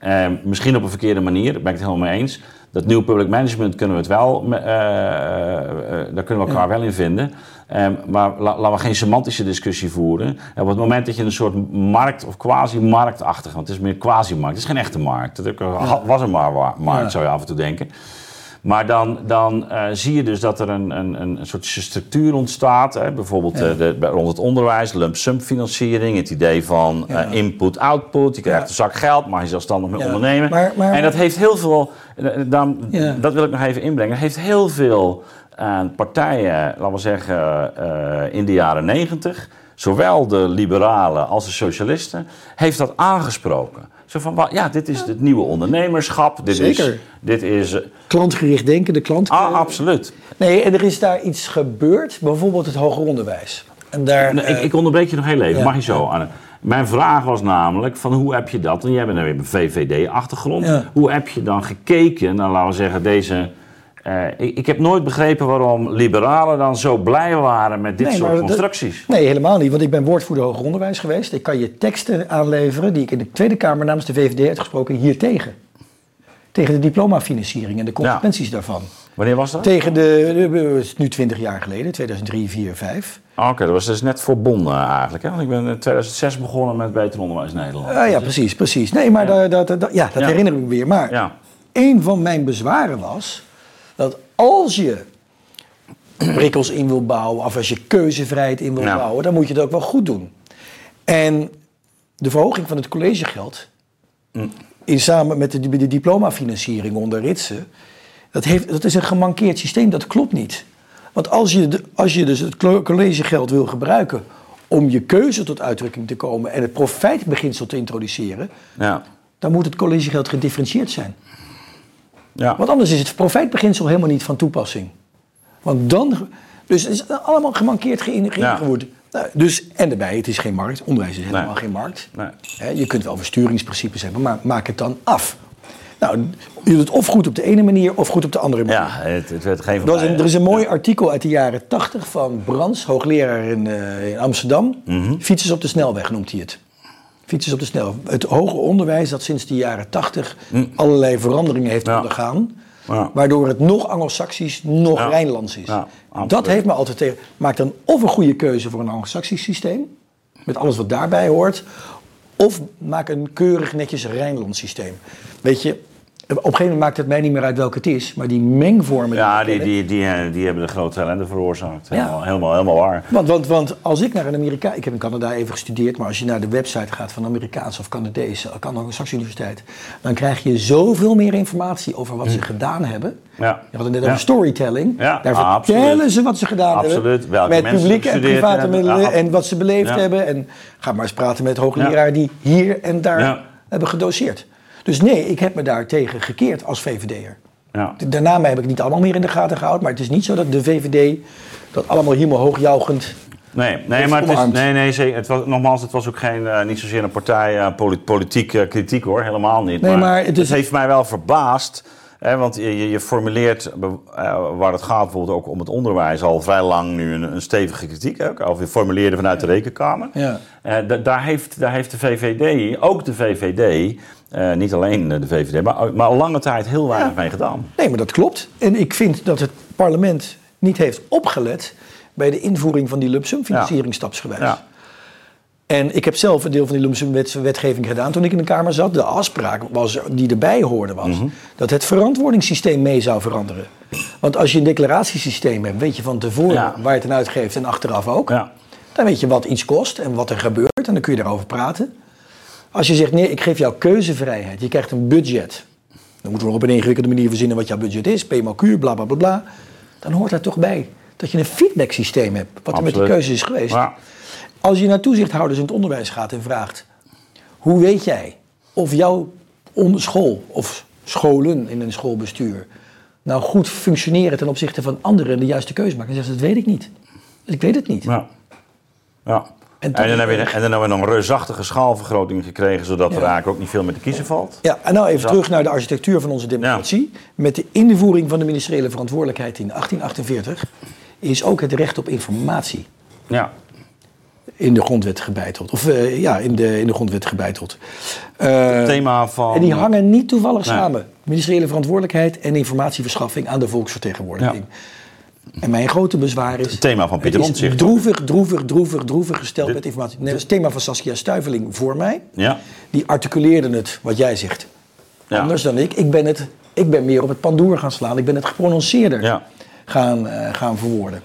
Uh, misschien op een verkeerde manier, daar ben ik het helemaal mee eens. Dat nieuw public management kunnen we het wel, uh, uh, uh, daar kunnen we elkaar ja. wel in vinden. Uh, maar la, laten we geen semantische discussie voeren. En op het moment dat je een soort markt of quasi-marktachtig, want het is meer quasi-markt, het is geen echte markt. Dat was een maar markt, ja. zou je af en toe denken. Maar dan, dan uh, zie je dus dat er een, een, een soort structuur ontstaat. Hè? Bijvoorbeeld ja. uh, de, bij, rond het onderwijs, lump-sum financiering. Het idee van ja. uh, input-output. Je krijgt ja. een zak geld, mag je zelfstandig mee ja. ondernemen. Maar, maar, en dat heeft heel veel... Uh, dan, ja. Dat wil ik nog even inbrengen. Dat heeft heel veel uh, partijen, laten we zeggen, uh, in de jaren negentig... zowel de liberalen als de socialisten, heeft dat aangesproken. Zo van, ja, dit is het nieuwe ondernemerschap. Dit Zeker. Is, dit is... Klantgericht denken, de klant. Ah, absoluut. Nee, en er is daar iets gebeurd, bijvoorbeeld het hoger onderwijs. En daar, nee, uh... ik, ik onderbreek je nog heel even, ja. mag je zo, Arne? Mijn vraag was namelijk, van hoe heb je dat? En jij bent weer een V V D-achtergrond. Ja. Hoe heb je dan gekeken naar, laten we zeggen, deze... Uh, ik, ik heb nooit begrepen waarom liberalen dan zo blij waren met dit nee, soort constructies. Dat, nee, helemaal niet. Want ik ben woordvoerder hoger onderwijs geweest. Ik kan je teksten aanleveren die ik in de Tweede Kamer namens de V V D heb gesproken hiertegen. Tegen de diplomafinanciering en de consequenties ja. daarvan. Wanneer was dat? Tegen de, de nu twintig jaar geleden, tweeduizend drie, vier, vijf. Oh, Oké, okay. dat was dus net verbonden eigenlijk. Hè? Want ik ben in tweeduizend zes begonnen met Beter Onderwijs in Nederland. Uh, ja, precies, precies. Nee, maar ja. dat, dat, dat, ja, dat ja. herinner ik me weer. Maar ja. een van mijn bezwaren was... dat als je prikkels in wil bouwen... of als je keuzevrijheid in wil nou. bouwen... dan moet je dat ook wel goed doen. En de verhoging van het collegegeld... Mm. in samen met de, de diplomafinanciering onder Ritsen... Dat, heeft, dat is een gemankeerd systeem, dat klopt niet. Want als je, als je dus het collegegeld wil gebruiken... om je keuze tot uitdrukking te komen... en het profijtbeginsel te introduceren... Ja. dan moet het collegegeld gedifferentieerd zijn... Ja. Want anders is het profijtbeginsel helemaal niet van toepassing. Want dan... Dus het is allemaal gemankeerd geïngevoerd. Ja. Nou, dus, en daarbij, het is geen markt. Onderwijs is helemaal nee. geen markt. Nee. He, je kunt wel versturingsprincipes hebben, maar maak het dan af. Nou, je doet het of goed op de ene manier of goed op de andere manier. Ja, het, het werd geen van mij. Er is een mooi ja. artikel uit de jaren tachtig van Brans, hoogleraar in, uh, in Amsterdam. Mm-hmm. Fietsers op de snelweg noemt hij het. Fietsers op de snelweg. Het hoger onderwijs dat sinds de jaren tachtig mm. allerlei veranderingen heeft ja. ondergaan. Ja. Waardoor het nog Anglo-Saxisch, nog ja. Rijnlands is. Ja, dat heeft me altijd tegen. Maak dan of een goede keuze voor een Anglo-Saxisch systeem. Met alles wat daarbij hoort. Of maak een keurig netjes Rijnlands systeem. Weet je, op een gegeven moment maakt het mij niet meer uit welke het is. Maar die mengvormen... Ja, die, die, die, die hebben de grote ellende veroorzaakt. Helemaal, ja. helemaal, helemaal waar. Want, want, want als ik naar een Amerika... Ik heb in Canada even gestudeerd. Maar als je naar de website gaat van Amerikaanse of Canadese... Anglo-Saxische universiteit... dan krijg je zoveel meer informatie over wat ze gedaan hebben. Ja. Je had het net over ja. storytelling. Ja. Daar ah, vertellen absoluut. ze wat ze gedaan absoluut. hebben. Welke met publieke en private hebben. middelen. Ah, en wat ze beleefd ja. hebben. En ga maar eens praten met hoogleraren ja. die hier en daar ja. hebben gedoseerd. Dus nee, ik heb me daartegen gekeerd als V V D'er. Ja. De namen heb ik niet allemaal meer in de gaten gehouden. Maar het is niet zo dat de V V D dat allemaal helemaal hoogjuichend... Nee, nee, maar het is, nee, nee, zeker. Het was, nogmaals, het was ook geen, uh, niet zozeer een partij uh, polit, politiek uh, kritiek hoor. Helemaal niet. Nee, maar maar het, is... het heeft mij wel verbaasd. Hè, want je, je formuleert, uh, waar het gaat bijvoorbeeld ook om het onderwijs... al vrij lang nu een, een stevige kritiek. Ook, of je formuleerde vanuit de Rekenkamer. Ja. Uh, d- daar, heeft, daar heeft de V V D, ook de V V D... Uh, niet alleen de V V D, maar, maar al lange tijd heel weinig ja. mee gedaan. Nee, maar dat klopt. En ik vind dat het parlement niet heeft opgelet... bij de invoering van die Lumsum financieringsstapsgewijs. Ja. En ik heb zelf een deel van die Lumsum-wetgeving gedaan toen ik in de Kamer zat. De afspraak was, die erbij hoorde was... Mm-hmm. dat het verantwoordingssysteem mee zou veranderen. Want als je een declaratiesysteem hebt... weet je van tevoren ja. waar je het aan uitgeeft en achteraf ook... Ja. dan weet je wat iets kost en wat er gebeurt... en dan kun je daarover praten... Als je zegt, nee, ik geef jou keuzevrijheid, je krijgt een budget. Dan moeten we op een ingewikkelde manier verzinnen wat jouw budget is. P M Q, bla, bla, bla, bla. Dan hoort daar toch bij dat je een feedbacksysteem hebt. Wat Absoluut. er met die keuzes is geweest. Ja. Als je naar toezichthouders in het onderwijs gaat en vraagt... hoe weet jij of jouw school of scholen in een schoolbestuur... nou goed functioneren ten opzichte van anderen en de juiste keuze maken? Dan zeggen ze, dat weet ik niet. Dus ik weet het niet. Ja, ja. En, en, dan hebben we, en dan hebben we nog een reusachtige schaalvergroting gekregen... zodat ja. er eigenlijk ook niet veel met te kiezen valt. Ja, en nou even Zo. terug naar de architectuur van onze democratie. Ja. Met de invoering van de ministeriële verantwoordelijkheid in achttien achtenveertig... is ook het recht op informatie ja. in de grondwet gebeiteld. Of uh, ja, in de, in de grondwet gebeiteld. Uh, het thema van... En die hangen niet toevallig nee. samen. Ministeriële verantwoordelijkheid en informatieverschaffing aan de volksvertegenwoordiging. Ja. En mijn grote bezwaar is... Het thema van Pieter Rondt. Droevig, droevig, droevig, droevig, droevig gesteld de, met informatie. Nee, dat is het thema van Saskia Stuiveling voor mij. Ja. Die articuleerde het, wat jij zegt. Ja. Anders dan ik. Ik ben, het, ik ben meer op het pandoer gaan slaan. Ik ben het geprononceerder ja. gaan, uh, gaan verwoorden.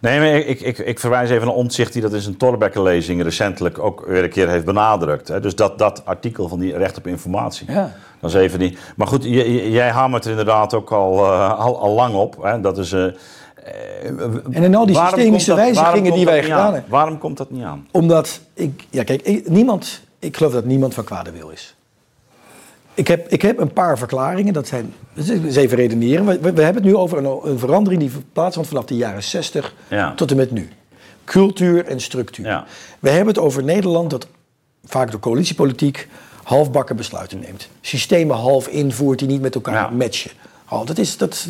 Nee, maar ik, ik, ik verwijs even naar Omtzigt die dat in zijn Thorbecke-lezing recentelijk ook weer een keer heeft benadrukt. Hè? Dus dat, dat artikel van die recht op informatie. Ja. Dat is even die... Maar goed, j, j, jij hamert er inderdaad ook al, uh, al, al lang op. Hè? Dat is... Uh, En in al die waarom systemische dat, wijzigingen die wij gedaan hebben. Waarom komt dat niet aan? Omdat, ik, ja kijk, ik, niemand, ik geloof dat niemand van kwade wil is. Ik heb, ik heb een paar verklaringen, dat zijn, dat is even redeneren. We, we, we hebben het nu over een, een verandering die plaatsvindt vanaf de jaren zestig ja. tot en met nu. Cultuur en structuur. Ja. We hebben het over Nederland dat vaak door coalitiepolitiek halfbakken besluiten neemt. Systemen half invoert die niet met elkaar ja. matchen. Oh, dat is... Dat,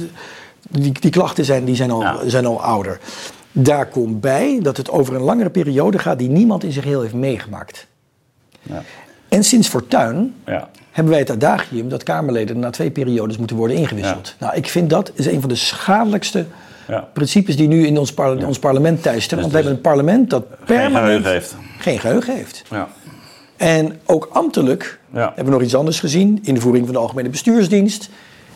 Die, die klachten zijn, die zijn, al, ja. zijn al ouder. Daar komt bij dat het over een langere periode gaat... die niemand in zich heel heeft meegemaakt. Ja. En sinds Fortuyn ja. hebben wij het adagium... dat Kamerleden na twee periodes moeten worden ingewisseld. Ja. Nou, ik vind dat is een van de schadelijkste ja. principes... die nu in ons, parla- ja. ons parlement teisteren. Dus, want we dus hebben een parlement dat permanent geen geheugen heeft. Geen geheugen heeft. Ja. En ook ambtelijk ja. hebben we nog iets anders gezien. Invoering van de Algemene Bestuursdienst...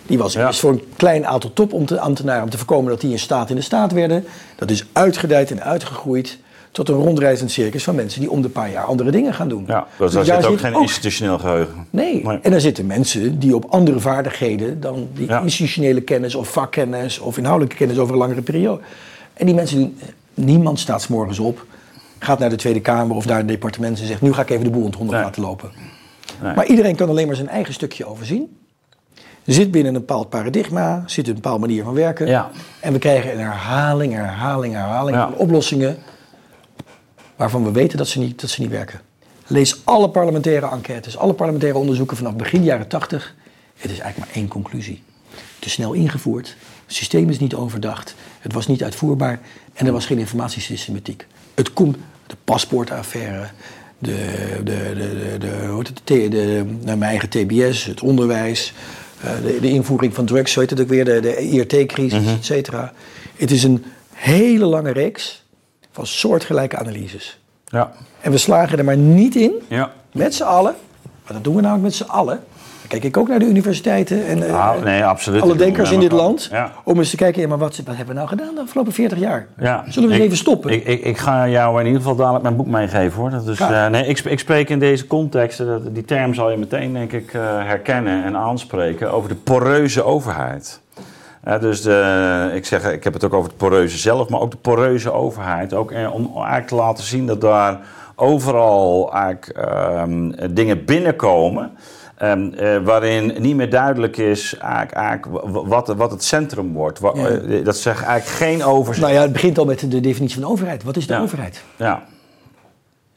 Die was ja. voor een klein aantal topambtenaren om te voorkomen dat die in staat in de staat werden. Dat is uitgedijd en uitgegroeid tot een rondreizend circus van mensen die om de paar jaar andere dingen gaan doen. Ja, dus, dus daar zit ook zit geen ook... institutioneel geheugen. Nee. nee, en daar zitten mensen die op andere vaardigheden dan die ja. institutionele kennis of vakkennis of inhoudelijke kennis over een langere periode. En die mensen doen, niemand staat 's morgens op, gaat naar de Tweede Kamer of naar het departement en zegt nu ga ik even de boel in het honderd nee. laten lopen. Nee. Maar iedereen kan alleen maar zijn eigen stukje overzien. Zit binnen een bepaald paradigma, zit een bepaalde manier van werken. Ja. En we krijgen een herhaling, herhaling, herhaling ja. van oplossingen... waarvan we weten dat ze, niet, dat ze niet werken. Lees alle parlementaire enquêtes, alle parlementaire onderzoeken vanaf begin jaren tachtig... Het is eigenlijk maar één conclusie. Te snel ingevoerd, het systeem is niet overdacht, het was niet uitvoerbaar en er was geen informatiesystematiek. Het komt, de paspoortaffaire, de, de, de, de, de, de, de, mijn eigen T B S, het onderwijs, de, de invoering van drugs, zo heet het ook weer, de, de I R T-crisis, mm-hmm. et cetera. Het is een hele lange reeks van soortgelijke analyses. Ja. En we slagen er maar niet in, ja. met z'n allen, maar dat doen we namelijk met z'n allen. Kijk ik ook naar de universiteiten en ah, nee, alle denkers in dit land. Ja. Om eens te kijken, ja, maar wat, wat hebben we nou gedaan de afgelopen veertig jaar? Ja. Zullen we ik, eens even stoppen? Ik, ik, ik ga jou in ieder geval dadelijk mijn boek meegeven, hoor. Dus, uh, nee, ik, ik spreek in deze context, uh, die term zal je meteen denk ik uh, herkennen en aanspreken, over de poreuze overheid. Uh, dus de, ik, zeg, ik heb het ook over het poreuze zelf, maar ook de poreuze overheid. Ook uh, om eigenlijk te laten zien dat daar overal eigenlijk, uh, dingen binnenkomen. Um, uh, waarin niet meer duidelijk is eigenlijk, eigenlijk, wat, wat het centrum wordt. Wa- ja. uh, dat zegt eigenlijk geen overzicht. Nou ja, het begint al met de definitie van de overheid. Wat is de ja. overheid? Ja. Ik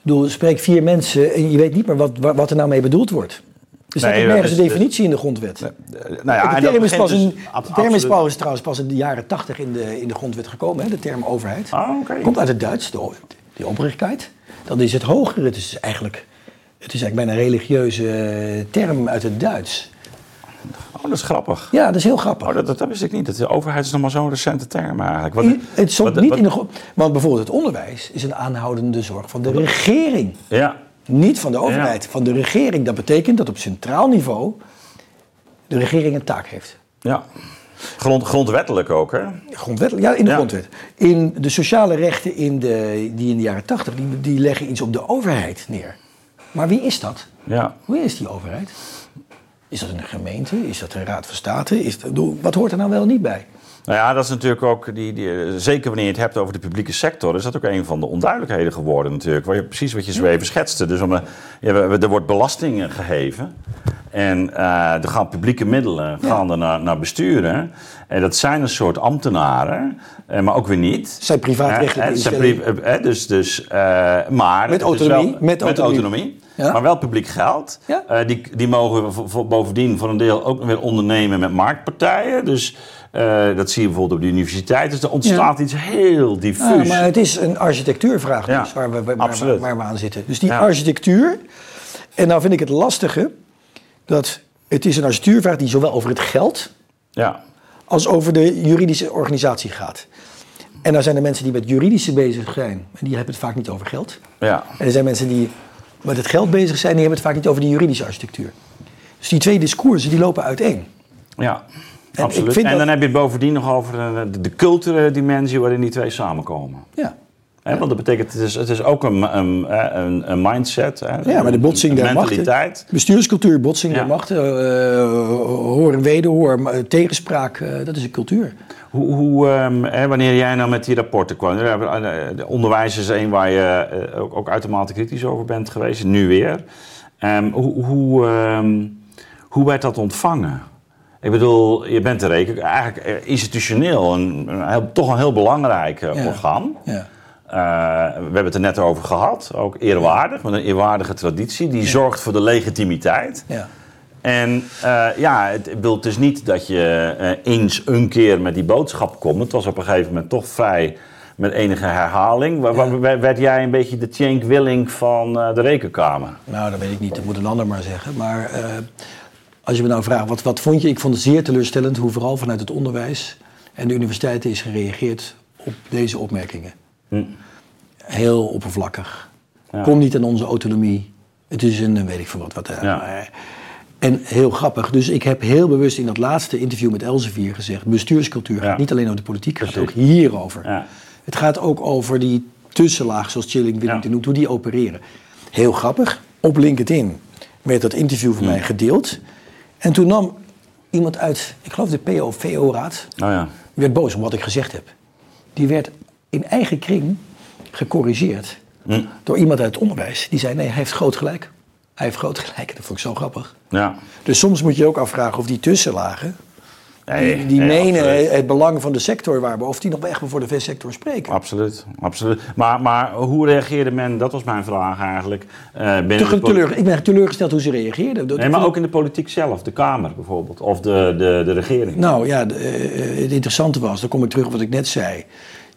bedoel, spreek vier mensen en je weet niet meer wat, wat er nou mee bedoeld wordt. Er staat nee, nergens een definitie in de grondwet. Nee, nou ja, de term is, pas, dus een, ab, de term is pas, trouwens pas in de jaren tachtig in de, in de grondwet gekomen, hè, de term overheid. Ah, okay. Komt uit het Duits, de, de oprechtheid. Dat is het hogere, het is eigenlijk... Het is eigenlijk bijna een religieuze term uit het Duits. Oh, dat is grappig. Ja, dat is heel grappig. Oh, dat, dat, dat wist ik niet. Dat de overheid is nog maar zo'n recente term eigenlijk. Wat, I, het stond wat, niet wat, in de... Gro- want bijvoorbeeld het onderwijs is een aanhoudende zorg van de regering. Ja. Niet van de overheid, ja. van de regering. Dat betekent dat op centraal niveau de regering een taak heeft. Ja. Grond, grondwettelijk ook, hè? Grondwettelijk, ja, in de ja. grondwet. In de sociale rechten in de, die in de jaren tachtig, die, die leggen iets op de overheid neer. Maar wie is dat? Ja. Wie is die overheid? Is dat een gemeente? Is dat een raad van state? Is dat, wat hoort er nou wel niet bij? Nou ja, dat is natuurlijk ook, die, die, zeker wanneer je het hebt over de publieke sector, is dat ook een van de onduidelijkheden geworden natuurlijk. Waar je, precies wat je zo even schetste. Dus om, ja, er wordt belasting geheven en uh, er gaan publieke middelen gaan ja. er naar, naar besturen. En dat zijn een soort ambtenaren, maar ook weer niet. Zijn privaatrechtelijke instellingen. Pri- dus, dus, uh, maar met autonomie. Wel, met autonomie. Met autonomie. Ja? Maar wel publiek geld. Ja? Uh, die, die mogen voor, voor, bovendien voor een deel ook weer ondernemen met marktpartijen. Dus uh, dat zie je bijvoorbeeld op de universiteit. Dus er ontstaat ja. iets heel diffuus. Ah, maar het is een architectuurvraag dus, ja, waar, we, waar, waar, waar we aan zitten. Dus die ja. architectuur. En nou vind ik het lastige dat het is een architectuurvraag die zowel over het geld ja. als over de juridische organisatie gaat. En nou zijn er mensen die met juridische bezig zijn. En die hebben het vaak niet over geld. Ja. En er zijn mensen die met het geld bezig zijn, die hebben het vaak niet over de juridische architectuur. Dus die twee discoursen, die lopen uiteen. Ja, en absoluut. En dan dat... heb je het bovendien nog over de, de culturele dimensie waarin die twee samenkomen. Ja. He, ja. Want dat betekent, het is, het is ook een, een, een, een mindset. He, ja, maar de botsing der machten. Bestuurscultuur, botsing ja. der machten. Uh, hoor en wederhoor, tegenspraak, uh, dat is een cultuur. Hoe, hoe, um, hè, wanneer jij nou met die rapporten kwam, onderwijs is één waar je uh, ook, ook uitermate kritisch over bent geweest, nu weer. Um, hoe, hoe, um, hoe werd dat ontvangen? Ik bedoel, je bent er reken, eigenlijk institutioneel een, een heel, toch een heel belangrijk uh, ja. orgaan. Ja. Uh, we hebben het er net over gehad, ook eerwaardig, met een eerwaardige traditie, die ja. zorgt voor de legitimiteit. Ja. En uh, ja, het, ik bedoel, het is niet dat je uh, eens een keer met die boodschap komt. Het was op een gegeven moment toch vrij met enige herhaling. Waar, ja. waar, werd jij een beetje de Cenk Willink van uh, de Rekenkamer? Nou, dat weet ik niet. Dat moet een ander maar zeggen. Maar uh, als je me nou vraagt, wat, wat vond je? Ik vond het zeer teleurstellend hoe vooral vanuit het onderwijs en de universiteiten is gereageerd op deze opmerkingen. Hm. Heel oppervlakkig. Ja. Kom niet aan onze autonomie. Het is een, weet ik veel wat, wat uh, ja. maar, en heel grappig, dus ik heb heel bewust in dat laatste interview met Elsevier gezegd, bestuurscultuur gaat ja. niet alleen over de politiek, het gaat ook hierover. Ja. Het gaat ook over die tussenlaag, zoals Chilling Willink ja. noemt, hoe die opereren. Heel grappig, op LinkedIn werd dat interview van ja. mij gedeeld. En toen nam iemand uit, ik geloof de P O V O-raad, oh ja. werd boos om wat ik gezegd heb. Die werd in eigen kring gecorrigeerd ja. door iemand uit het onderwijs. Die zei, nee, hij heeft groot gelijk. Hij heeft groot gelijk, dat vond ik zo grappig. Ja. Dus soms moet je ook afvragen of die tussenlagen Nee, die die nee, menen absoluut. Het belang van de sector waarboven, of die nog echt voor de vissector spreken. Absoluut, absoluut. Maar, maar hoe reageerde men, dat was mijn vraag eigenlijk. Uh, Te, teleur, ik ben teleurgesteld hoe ze reageerden. Nee, maar ook in de politiek zelf, de Kamer bijvoorbeeld, of de, de, de regering. Nou ja, de, uh, het interessante was, dan kom ik terug op wat ik net zei.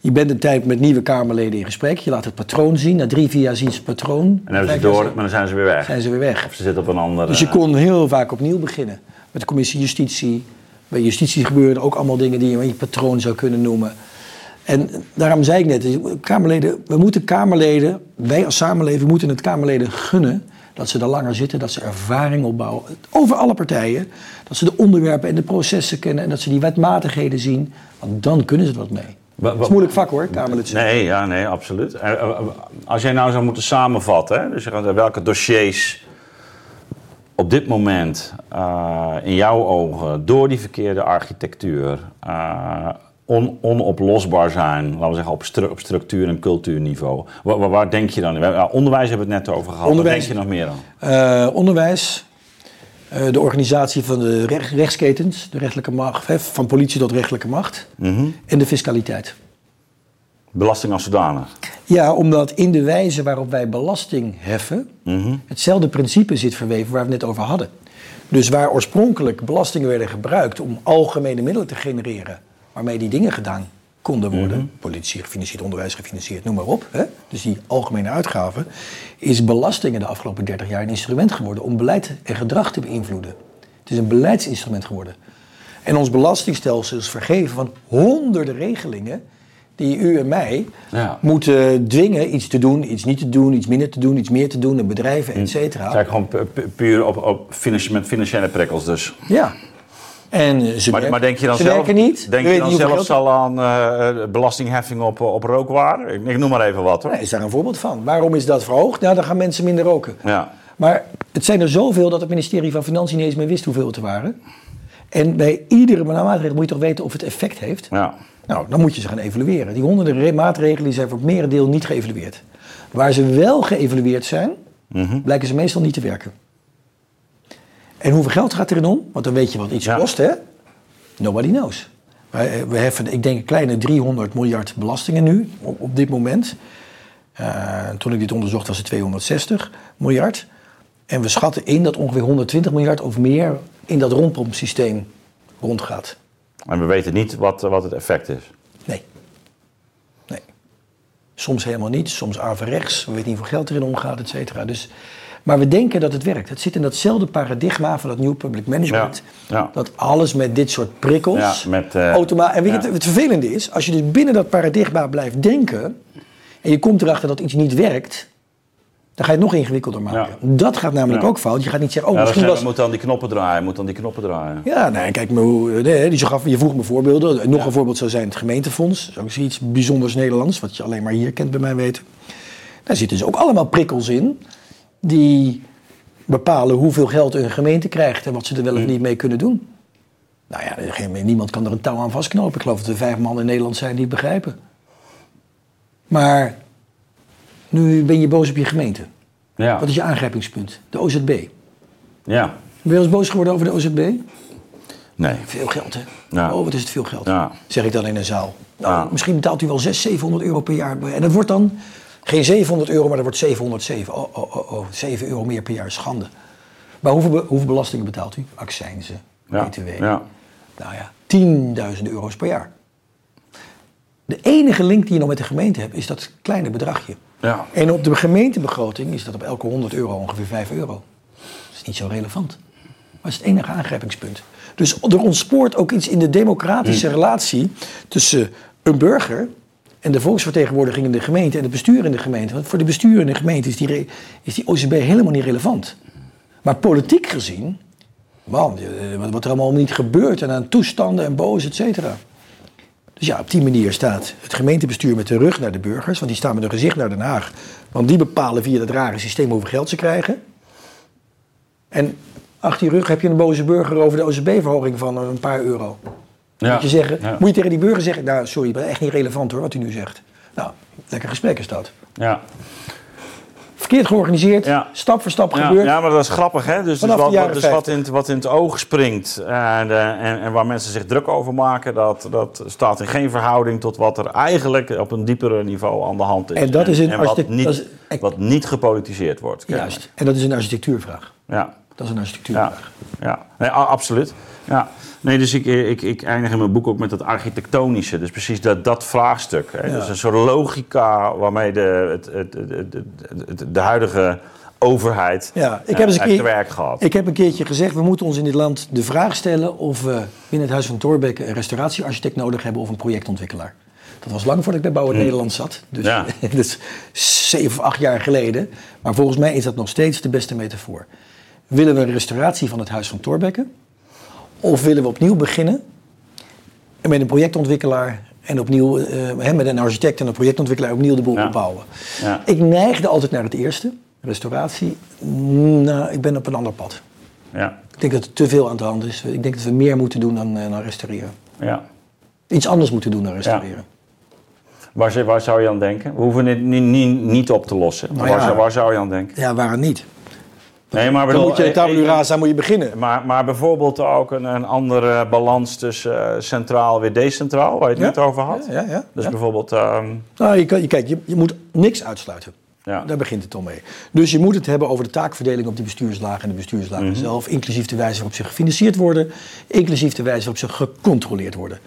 Je bent een tijd met nieuwe Kamerleden in gesprek. Je laat het patroon zien. Na drie, vier jaar zien ze het patroon. En dan hebben ze door, maar dan zijn ze weer weg. Zijn ze weer weg. Of ze zitten op een andere... Dus je kon heel vaak opnieuw beginnen. Met de commissie Justitie. Bij Justitie gebeurden ook allemaal dingen die je je patroon zou kunnen noemen. En daarom zei ik net, Kamerleden, we moeten Kamerleden, wij als samenleving moeten het Kamerleden gunnen. Dat ze er langer zitten, dat ze ervaring opbouwen. Over alle partijen. Dat ze de onderwerpen en de processen kennen. En dat ze die wetmatigheden zien. Want dan kunnen ze er wat mee. Het is een moeilijk vak hoor, Kamerlid. Nee, ja, nee, absoluut. Als jij nou zou moeten samenvatten, hè, dus welke dossiers op dit moment uh, in jouw ogen door die verkeerde architectuur uh, on, onoplosbaar zijn, laten we zeggen op, stru- op structuur- en cultuurniveau, waar, waar, waar denk je dan? Nou, onderwijs hebben we het net over gehad, waar denk je nog meer aan? Uh, onderwijs, uh, de organisatie van de rech- rechtsketens, de rechtelijke macht, hè, van politie tot rechterlijke macht, mm-hmm. en de fiscaliteit. Belasting als zodanig? Ja, omdat in de wijze waarop wij belasting heffen... Mm-hmm. hetzelfde principe zit verweven waar we het net over hadden. Dus waar oorspronkelijk belastingen werden gebruikt... om algemene middelen te genereren... waarmee die dingen gedaan konden worden... Mm-hmm. politie gefinancierd, onderwijs gefinancierd, noem maar op. Hè? Dus die algemene uitgaven... is belastingen de afgelopen dertig jaar een instrument geworden... om beleid en gedrag te beïnvloeden. Het is een beleidsinstrument geworden. En ons belastingstelsel is vergeven van honderden regelingen... die u en mij ja. moeten dwingen iets te doen, iets niet te doen... iets minder te doen, iets meer te doen, en bedrijven, et cetera. Het zijn gewoon pu- puur op, op financi- met financiële prikkels dus. Ja. En ze maar, werken, maar denk je dan ze zelf, werken niet. Denk je, je dan niet zelfs al aan uh, belastingheffing op, op rookwaar? Ik, ik noem maar even wat hoor. Nee, is daar een voorbeeld van. Waarom is dat verhoogd? Nou, dan gaan mensen minder roken. Ja. Maar het zijn er zoveel dat het ministerie van Financiën niet eens meer wist hoeveel het er waren. En bij iedere maatregel moet je toch weten of het effect heeft. Ja. Nou, dan moet je ze gaan evalueren. Die honderden maatregelen zijn voor het merendeel niet geëvalueerd. Waar ze wel geëvalueerd zijn, mm-hmm. blijken ze meestal niet te werken. En hoeveel geld gaat erin om? Want dan weet je wat iets ja. kost, hè? Nobody knows. We heffen, ik denk, een kleine driehonderd miljard belastingen nu, op dit moment. Uh, toen ik dit onderzocht was het tweehonderdzestig miljard. En we schatten in dat ongeveer honderdtwintig miljard of meer in dat rondpompsysteem rondgaat. En we weten niet wat, wat het effect is? Nee. Nee. Soms helemaal niet, soms averechts. We weten niet hoeveel geld erin omgaat, et cetera. Dus, maar we denken dat het werkt. Het zit in datzelfde paradigma van dat nieuwe public management. Ja, ja. Dat alles met dit soort prikkels... Ja, met, uh, automa- en weet ja. je, het vervelende is, als je dus binnen dat paradigma blijft denken... en je komt erachter dat iets niet werkt... dan ga je het nog ingewikkelder maken. Ja. Dat gaat namelijk ja. ook fout. Je gaat niet zeggen, oh, ja, misschien was... Je moet dan die knoppen draaien, moet dan die knoppen draaien. Ja, nee, kijk, maar hoe, nee, dus je, gaf, je vroeg me voorbeelden. Nog ja. een voorbeeld zou zijn het gemeentefonds. Dat is ook iets bijzonders Nederlands, wat je alleen maar hier kent bij mij weten. Daar zitten dus ook allemaal prikkels in... die bepalen hoeveel geld een gemeente krijgt... en wat ze er wel of niet mee kunnen doen. Nou ja, niemand kan er een touw aan vastknopen. Ik geloof dat er vijf man in Nederland zijn die het begrijpen. Maar... Nu ben je boos op je gemeente. Ja. Wat is je aangrijpingspunt? De O Z B. Ja. Ben je wel eens boos geworden over de O Z B? Nee. Veel geld, hè? Ja. Oh, wat is het veel geld. Ja. Zeg ik dan in een zaal. Nou, ja. Misschien betaalt u wel zeshonderd, zevenhonderd euro per jaar. En dat wordt dan geen zevenhonderd euro, maar dat wordt zevenhonderdzeven. Oh, oh, oh, oh. zeven euro meer per jaar. Schande. Maar hoeveel, be- hoeveel belastingen betaalt u? Accijnzen, ja. B T W. Ja. Nou ja, tienduizenden euro's per jaar. De enige link die je nog met de gemeente hebt, is dat kleine bedragje. Ja. En op de gemeentebegroting is dat op elke honderd euro ongeveer vijf euro. Dat is niet zo relevant. Maar dat is het enige aangrijpingspunt. Dus er ontspoort ook iets in de democratische mm. relatie tussen een burger en de volksvertegenwoordiging in de gemeente en het bestuur in de gemeente. Want voor de bestuur in de gemeente is die, re- is die O Z B helemaal niet relevant. Maar politiek gezien, man, wat er allemaal niet gebeurt en aan toestanden en boos, et cetera. Dus ja, op die manier staat het gemeentebestuur met de rug naar de burgers. Want die staan met hun gezicht naar Den Haag. Want die bepalen via dat rare systeem hoeveel geld ze krijgen. En achter je rug heb je een boze burger over de O Z B-verhoging van een paar euro. Ja, moet je zeggen, ja. moet je tegen die burger zeggen... Nou, sorry, dat is echt niet relevant hoor, wat u nu zegt. Nou, lekker gesprek is dat. Ja. verkeerd georganiseerd, ja. stap voor stap ja. gebeurd. Ja, maar dat is grappig, hè? Dus, dus, wat, dus wat, in, wat in het oog springt en, uh, en, en waar mensen zich druk over maken, dat, dat staat in geen verhouding tot wat er eigenlijk op een diepere niveau aan de hand is. En, dat is en, en wat, niet, dat is, wat niet gepolitiseerd wordt. Juist, kennelijk. En dat is een architectuurvraag. Ja. Dat is een architectuurvraag. Ja, ja. Nee, absoluut. Ja. Nee, dus ik, ik, ik eindig in mijn boek ook met dat architectonische. Dus precies dat, dat vraagstuk. Hè. Ja. Dus een soort logica waarmee de, het, het, het, het, het, de huidige overheid ja, ik heb eens een keer, te werk gehad. Ik heb een keertje gezegd, we moeten ons in dit land de vraag stellen of we binnen het Huis van Thorbecke een restauratiearchitect nodig hebben of een projectontwikkelaar. Dat was lang voordat ik bij Bouwend hmm. Nederland zat. Dus ja. dat is zeven of acht jaar geleden. Maar volgens mij is dat nog steeds de beste metafoor. Willen we een restauratie van het Huis van Thorbecke? Of willen we opnieuw beginnen met een projectontwikkelaar en opnieuw eh, met een architect en een projectontwikkelaar opnieuw de boel ja. opbouwen? Ja. Ik neigde altijd naar het eerste, restauratie. Nou, ik ben op een ander pad. Ja. Ik denk dat er te veel aan de hand is. Ik denk dat we meer moeten doen dan, dan restaureren. Ja. Iets anders moeten doen dan restaureren. Ja. Waar, waar zou je aan denken? We hoeven dit niet, niet, niet op te lossen. Nou waar, ja. waar zou je aan denken? Ja, waar niet. Nee, maar bedoel, dan moet je tabula rasa moet je beginnen. Maar, maar bijvoorbeeld ook een, een andere balans tussen uh, centraal weer decentraal, waar je het ja? net over had. Ja, ja, ja, dus ja. bijvoorbeeld... Um... Nou, je, kan, je, kijk, je, je moet niks uitsluiten. Ja. Daar begint het al mee. Dus je moet het hebben over de taakverdeling op die bestuurslagen en de bestuurslagen mm-hmm. zelf. Inclusief de wijze waarop ze gefinancierd worden. Inclusief de wijze waarop ze gecontroleerd worden.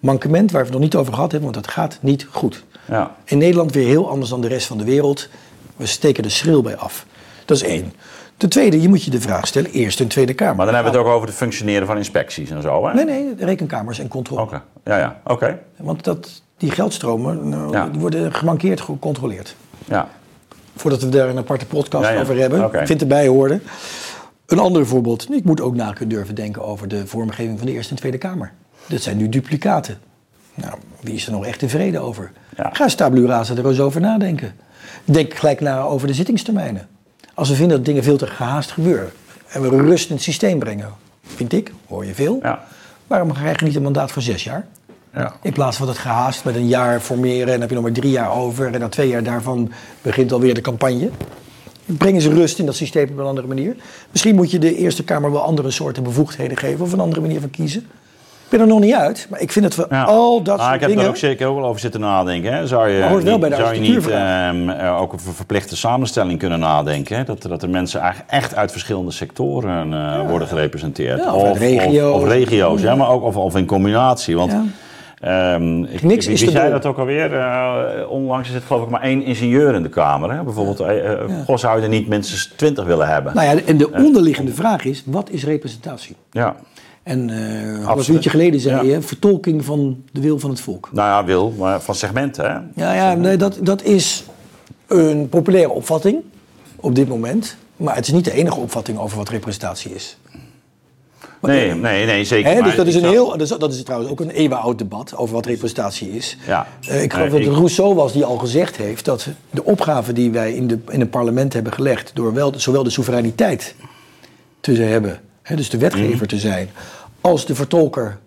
Mankement waar we het nog niet over gehad hebben, want dat gaat niet goed. Ja. In Nederland weer heel anders dan de rest van de wereld. We steken er schril bij af. Dat is één. Ten tweede, je moet je de vraag stellen, eerst in Tweede Kamer. Maar dan hebben we het ook over het functioneren van inspecties en zo, hè? Nee, nee, de rekenkamers en controle. Oké, okay. ja, ja, oké. Okay. Want dat, die geldstromen nou, ja. die worden gemankeerd gecontroleerd. Ja. Voordat we daar een aparte podcast ja, ja. over hebben, okay. vindt erbij horen. Een ander voorbeeld, ik moet ook na kunnen durven denken over de vormgeving van de Eerste en Tweede Kamer. Dat zijn nu duplicaten. Nou, wie is er nog echt tevreden over? Ja. Ga tabula rasa er eens over nadenken. Denk gelijk na over de zittingstermijnen. Als we vinden dat dingen veel te gehaast gebeuren en we rust in het systeem brengen, vind ik, hoor je veel. Ja. Waarom krijg je niet een mandaat voor zes jaar? Ja. In plaats van dat gehaast met een jaar formeren en dan heb je nog maar drie jaar over en na twee jaar daarvan begint alweer de campagne. Brengen ze rust in dat systeem op een andere manier. Misschien moet je de Eerste Kamer wel andere soorten bevoegdheden geven of een andere manier van kiezen. Ik ben er nog niet uit, maar ik vind dat we ja. al dat ah, soort dingen... Ik heb dingen... er ook zeker ook wel over zitten nadenken. Hè? Zou je hoort wel niet, bij de zou je niet eh, ook over verplichte samenstelling kunnen nadenken? Hè? Dat, dat er mensen eigenlijk echt uit verschillende sectoren uh, ja. worden gerepresenteerd. Ja, of, of, regio's. Of, of regio's, ja. Ja, maar ook of, of in combinatie. Want ja. um, ik, Niks ik, is wie zei dat ook alweer? Uh, onlangs is het geloof ik maar één ingenieur in de Kamer. Hè? Bijvoorbeeld, uh, ja. God zou je er niet minstens twintig willen hebben. Nou ja, en de onderliggende uh, vraag is, wat is representatie? Ja. En uh, al een uurtje geleden zei ja. je, vertolking van de wil van het volk. Nou ja, wil, maar van segmenten, hè? Ja, ja nee, dat, dat is een populaire opvatting op dit moment. Maar het is niet de enige opvatting over wat representatie is. Maar, nee, nee, nee, zeker. Hè, dus dat is, een heel, dat, is, dat is trouwens ook een eeuwenoud debat over wat representatie is. Ja. Uh, ik geloof nee, dat het Rousseau was die al gezegd heeft dat de opgave die wij in, de, in het parlement hebben gelegd... door wel, zowel de soevereiniteit te hebben, hè, dus de wetgever mm-hmm. te zijn... als de vertolker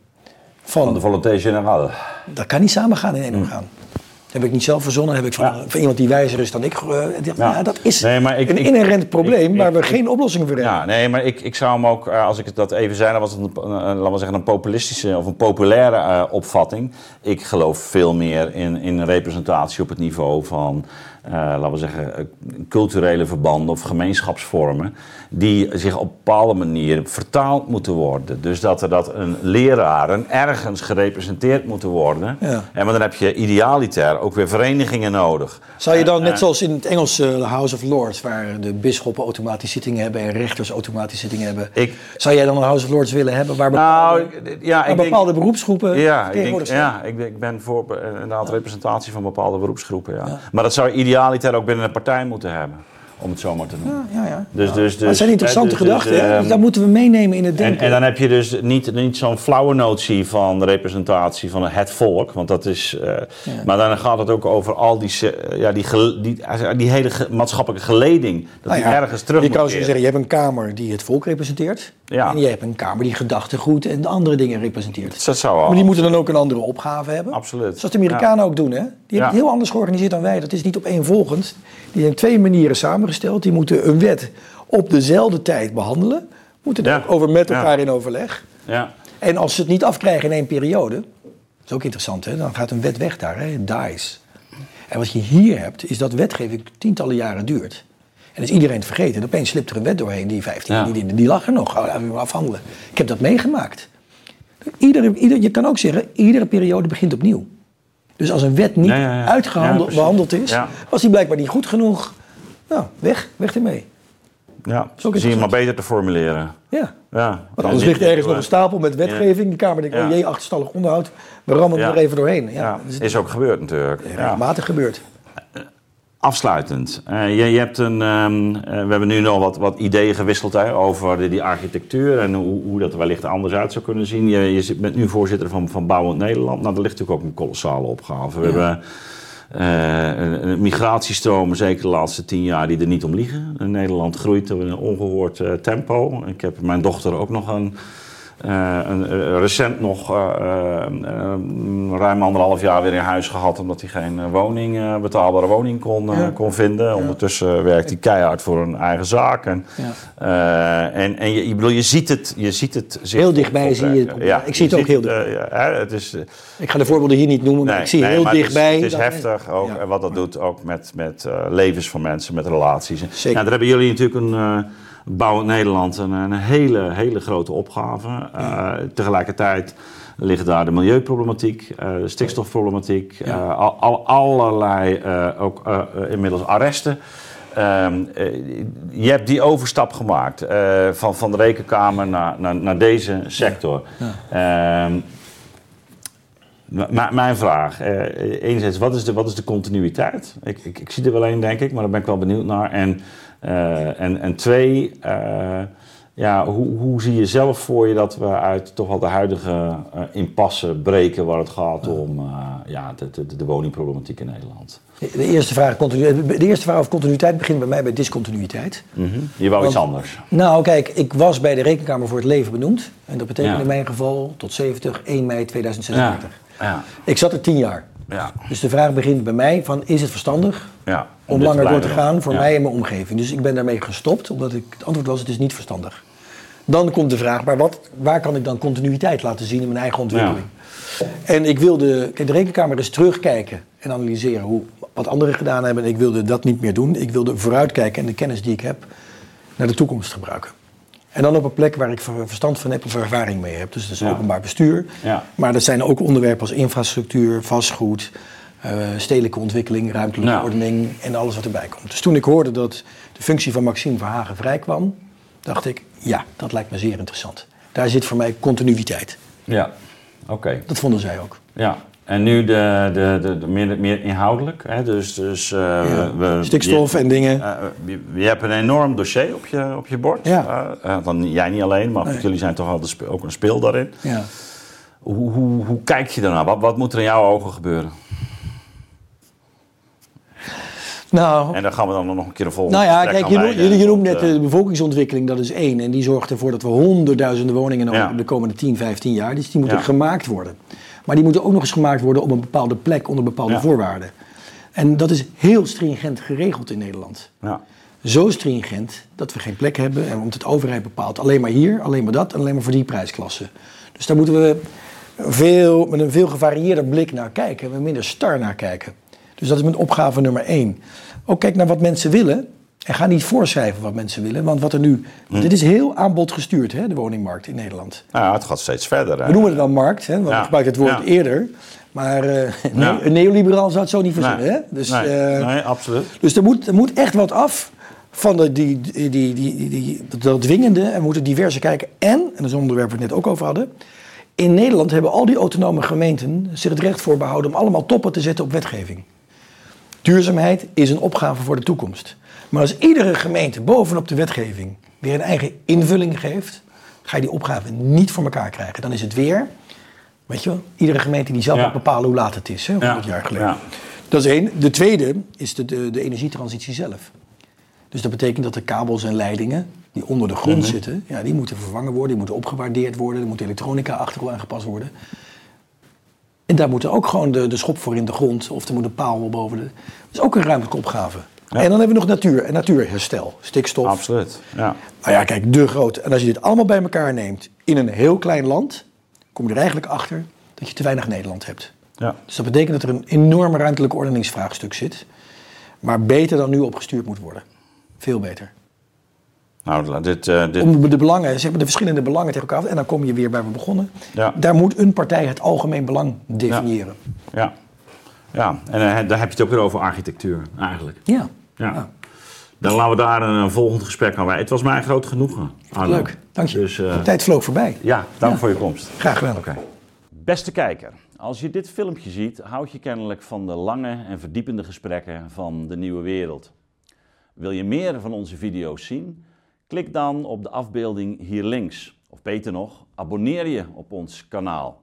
van... Van de volonté-generaal. Dat kan niet samengaan in één orgaan. Dat heb ik niet zelf verzonnen. Dat heb ik van, ja. van iemand die wijzer is dan ik... Uh, ja. nou, dat is nee, maar ik, een ik, inherent ik, probleem ik, waar ik, we ik, geen oplossing voor hebben. Ja, nee, maar ik, ik zou hem ook, als ik dat even zei... dan was het een, laten we zeggen, een populistische of een populaire uh, opvatting. Ik geloof veel meer in, in representatie op het niveau van... Uh, laten we zeggen, culturele verbanden of gemeenschapsvormen... die zich op een bepaalde manier vertaald moeten worden. Dus dat er dat een leraren ergens gerepresenteerd moeten worden. Ja. En dan heb je idealiter ook weer verenigingen nodig. Zou je dan, uh, net zoals in het Engelse uh, House of Lords... waar de bisschoppen automatisch zittingen hebben en rechters automatisch zittingen hebben... Ik, zou jij dan een House of Lords willen hebben waar bepaalde, nou, ja, waar ik bepaalde denk, beroepsgroepen ja, tegenwoordig ik denk, staan? Ja, ik, ik ben voor inderdaad ja. representatie van bepaalde beroepsgroepen. Ja. Ja. Maar dat zou idealiter... idealiter ook binnen een partij moeten hebben. Om het zo maar te noemen. Ja, ja, ja. Dus, ja. Dus, dus, dat zijn interessante dus, gedachten. Dus, dus, dat moeten we meenemen in het denken. En, en dan heb je dus niet, niet zo'n flauwe notie van de representatie van het volk. Want dat is... Uh, ja. Maar dan gaat het ook over al die, ja, die, die, die, die hele maatschappelijke geleding. Dat ah, ja. die ergens terug je moet kan keren. Zeggen, je hebt een Kamer die het volk representeert. Ja. En je hebt een Kamer die gedachtegoed en andere dingen representeert. Dat zou al. Maar die moeten dan ook een andere opgave hebben. Absoluut. Zoals de Amerikanen ja. ook doen, hè? Die hebben ja. het heel anders georganiseerd dan wij. Dat is niet opeenvolgend. Die zijn op twee manieren samengesteld. Die moeten een wet op dezelfde tijd behandelen. Moeten ja. daar ook over met elkaar ja. in overleg. Ja. En als ze het niet afkrijgen in één periode... Dat is ook interessant, hè? Dan gaat een wet weg daar, hè? Dies. En wat je hier hebt, is dat wetgeving tientallen jaren duurt. En is iedereen het vergeten. Opeens slipt er een wet doorheen, die vijftien, ja. die, die, die lag er nog. Oh, laten we maar afhandelen. Ik heb dat meegemaakt. Iedere, ieder, je kan ook zeggen, iedere periode begint opnieuw. Dus als een wet niet ja, ja, ja. uitgehandeld behandeld ja, is, ja. was die blijkbaar niet goed genoeg. Nou, weg, weg ermee. Ja, zie je maar beter te formuleren. Ja, ja. Want anders ligt ergens nog een stapel met wetgeving. De Kamer denkt, ja. oh jee, achterstallig onderhoud. We rammen ja. er even doorheen. Ja, ja. Is, is ook gebeurd natuurlijk. Ja, regelmatig ja. gebeurd. Afsluitend. Uh, je, je hebt een, um, uh, we hebben nu nog wat, wat ideeën gewisseld hè, over de, die architectuur en hoe, hoe dat er wellicht anders uit zou kunnen zien. Je, je bent nu voorzitter van, van Bouwend Nederland. Nou, daar ligt natuurlijk ook een kolossale opgave. We ja. hebben... Uh, migratiestromen, zeker de laatste tien jaar, die er niet om liegen. In Nederland groeit in een ongehoord uh, tempo. Ik heb mijn dochter ook nog een, uh, een recent nog uh, uh, ruim anderhalf jaar weer in huis gehad, omdat hij geen woning, uh, betaalbare woning kon, uh, kon vinden. Ja. Ondertussen werkt hij keihard voor een eigen zaak. En, ja. uh, en, en je, ik bedoel, je ziet het, je ziet het heel dichtbij op, zie je het. Ja, ik zie het ook heel dichtbij. Uh, ik ga de voorbeelden hier niet noemen, maar nee, ik zie nee, heel dichtbij. Het is, het is heftig ook ja. wat dat doet ook met, met uh, levens van mensen, met relaties. Zeker. Nou, daar hebben jullie natuurlijk een. Uh, Bouwend Nederland een, een hele, hele grote opgave. Uh, tegelijkertijd liggen daar de milieuproblematiek, uh, de stikstofproblematiek, ja. uh, al, al, allerlei uh, ook uh, uh, inmiddels arresten. Uh, uh, je hebt die overstap gemaakt uh, van, van de Rekenkamer naar, naar, naar deze sector. Ja. Ja. Uh, M- mijn vraag, uh, enerzijds, wat is de, wat is de continuïteit? Ik, ik, ik zie er wel één, denk ik, maar daar ben ik wel benieuwd naar. En, uh, en, en twee, uh, ja, hoe, hoe zie je zelf voor je dat we uit toch wel de huidige uh, impasse breken waar het gaat om uh, ja, de, de, de woningproblematiek in Nederland? De eerste vraag, de eerste vraag over continuïteit begint bij mij bij discontinuïteit. Mm-hmm. Je wou Want, iets anders. Nou kijk, ik was bij de Rekenkamer voor het leven benoemd. En dat betekent ja. in mijn geval tot zeventig, één mei tweeduizend zesendertig. Ja. Ja. Ik zat er tien jaar. Ja. Dus de vraag begint bij mij van, is het verstandig ja, om, om langer te door te gaan voor ja. mij en mijn omgeving? Dus ik ben daarmee gestopt, omdat ik, het antwoord was, het is niet verstandig. Dan komt de vraag, maar wat, waar kan ik dan continuïteit laten zien in mijn eigen ontwikkeling? Ja. En ik wilde, kijk, de Rekenkamer is terugkijken en analyseren hoe, wat anderen gedaan hebben. En ik wilde dat niet meer doen. Ik wilde vooruitkijken en de kennis die ik heb naar de toekomst gebruiken. En dan op een plek waar ik verstand van heb of ervaring mee heb. Dus dat is ja. openbaar bestuur. Ja. Maar dat zijn ook onderwerpen als infrastructuur, vastgoed, uh, stedelijke ontwikkeling, ruimtelijke ja. ordening en alles wat erbij komt. Dus toen ik hoorde dat de functie van Maxime Verhagen vrij kwam, dacht ik, ja, dat lijkt me zeer interessant. Daar zit voor mij continuïteit. Ja, oké. Okay. Dat vonden zij ook. Ja. En nu de, de, de, de meer, meer inhoudelijk, hè? Dus, dus, uh, ja, we, stikstof je, en dingen. Uh, je, je hebt een enorm dossier op je, op je bord. Ja. Uh, dan jij niet alleen, maar nee. jullie zijn toch al de, ook een speel daarin. Ja. Hoe, hoe, hoe kijk je daarnaar? Wat, wat moet er in jouw ogen gebeuren? Nou, en daar gaan we dan nog een keer de volgende. Nou ja, kijk, je, noem, je, je noemt net de bevolkingsontwikkeling, dat is één. En die zorgt ervoor dat we honderdduizenden woningen ja. over de komende tien, vijftien jaar, dus die moeten ja. gemaakt worden. Maar die moeten ook nog eens gemaakt worden op een bepaalde plek onder bepaalde ja. voorwaarden. En dat is heel stringent geregeld in Nederland. Ja. Zo stringent dat we geen plek hebben en omdat het overheid bepaalt. Alleen maar hier, alleen maar dat en alleen maar voor die prijsklasse. Dus daar moeten we veel, met een veel gevarieerder blik naar kijken en minder star naar kijken. Dus dat is mijn opgave nummer één. Ook kijk naar wat mensen willen en ga niet voorschrijven wat mensen willen. Want wat er nu... Hm. Dit is heel aanbodgestuurd, hè, de woningmarkt in Nederland. Ja, het gaat steeds verder. Hè. We noemen het dan markt, hè, want ja. ik gebruik het woord ja. eerder. Maar uh, ja. een neoliberaal zou het zo niet verzinnen. Nee. Hè? Dus, nee. Uh, nee, absoluut. Dus er moet, er moet echt wat af van de, die, die, die, die, die, dat dwingende. En we moeten diverse kijken. En, en dat is een onderwerp waar we het net ook over hadden. In Nederland hebben al die autonome gemeenten zich het recht voorbehouden om allemaal toppen te zetten op wetgeving. Duurzaamheid is een opgave voor de toekomst. Maar als iedere gemeente bovenop de wetgeving weer een eigen invulling geeft, ga je die opgave niet voor elkaar krijgen. Dan is het weer, weet je wel, iedere gemeente die zelf ja. moet bepalen hoe laat het is, hè, honderd ja. jaar geleden. Ja. Dat is één. De tweede is de, de, de energietransitie zelf. Dus dat betekent dat de kabels en leidingen die onder de grond mm-hmm. zitten, ja, die moeten vervangen worden, die moeten opgewaardeerd worden, er moet elektronica achter aangepast worden. En daar moeten ook gewoon de, de schop voor in de grond, of er moet een paal boven de... Dat is ook een ruimtelijke opgave. Ja. En dan hebben we nog natuur en natuurherstel, stikstof. Absoluut, ja. Nou ja, kijk, de groot. En als je dit allemaal bij elkaar neemt in een heel klein land, kom je er eigenlijk achter dat je te weinig Nederland hebt. Ja. Dus dat betekent dat er een enorme ruimtelijke ordeningsvraagstuk zit, waar beter dan nu op gestuurd moet worden. Veel beter. Nou, dit, uh, dit... Om de belangen, zeg maar, de verschillende belangen tegen elkaar af. En dan kom je weer bij we begonnen. Ja. Daar moet een partij het algemeen belang definiëren. Ja, ja. ja. En uh, daar heb je het ook weer over architectuur eigenlijk. Ja. ja. ja. Dan laten we daar een, een volgend gesprek aan wijden. Het was mij een groot genoegen, Arno. Leuk, dank je. Dus, uh... de tijd vloog voorbij. Ja, dank ja. voor je komst. Graag gedaan. Okay. Beste kijker, als je dit filmpje ziet, houd je kennelijk van de lange en verdiepende gesprekken van de nieuwe wereld. Wil je meer van onze video's zien? Klik dan op de afbeelding hier links. Of beter nog, abonneer je op ons kanaal.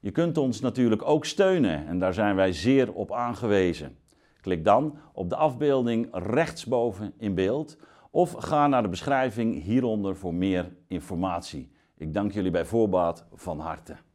Je kunt ons natuurlijk ook steunen en daar zijn wij zeer op aangewezen. Klik dan op de afbeelding rechtsboven in beeld of ga naar de beschrijving hieronder voor meer informatie. Ik dank jullie bij voorbaat van harte.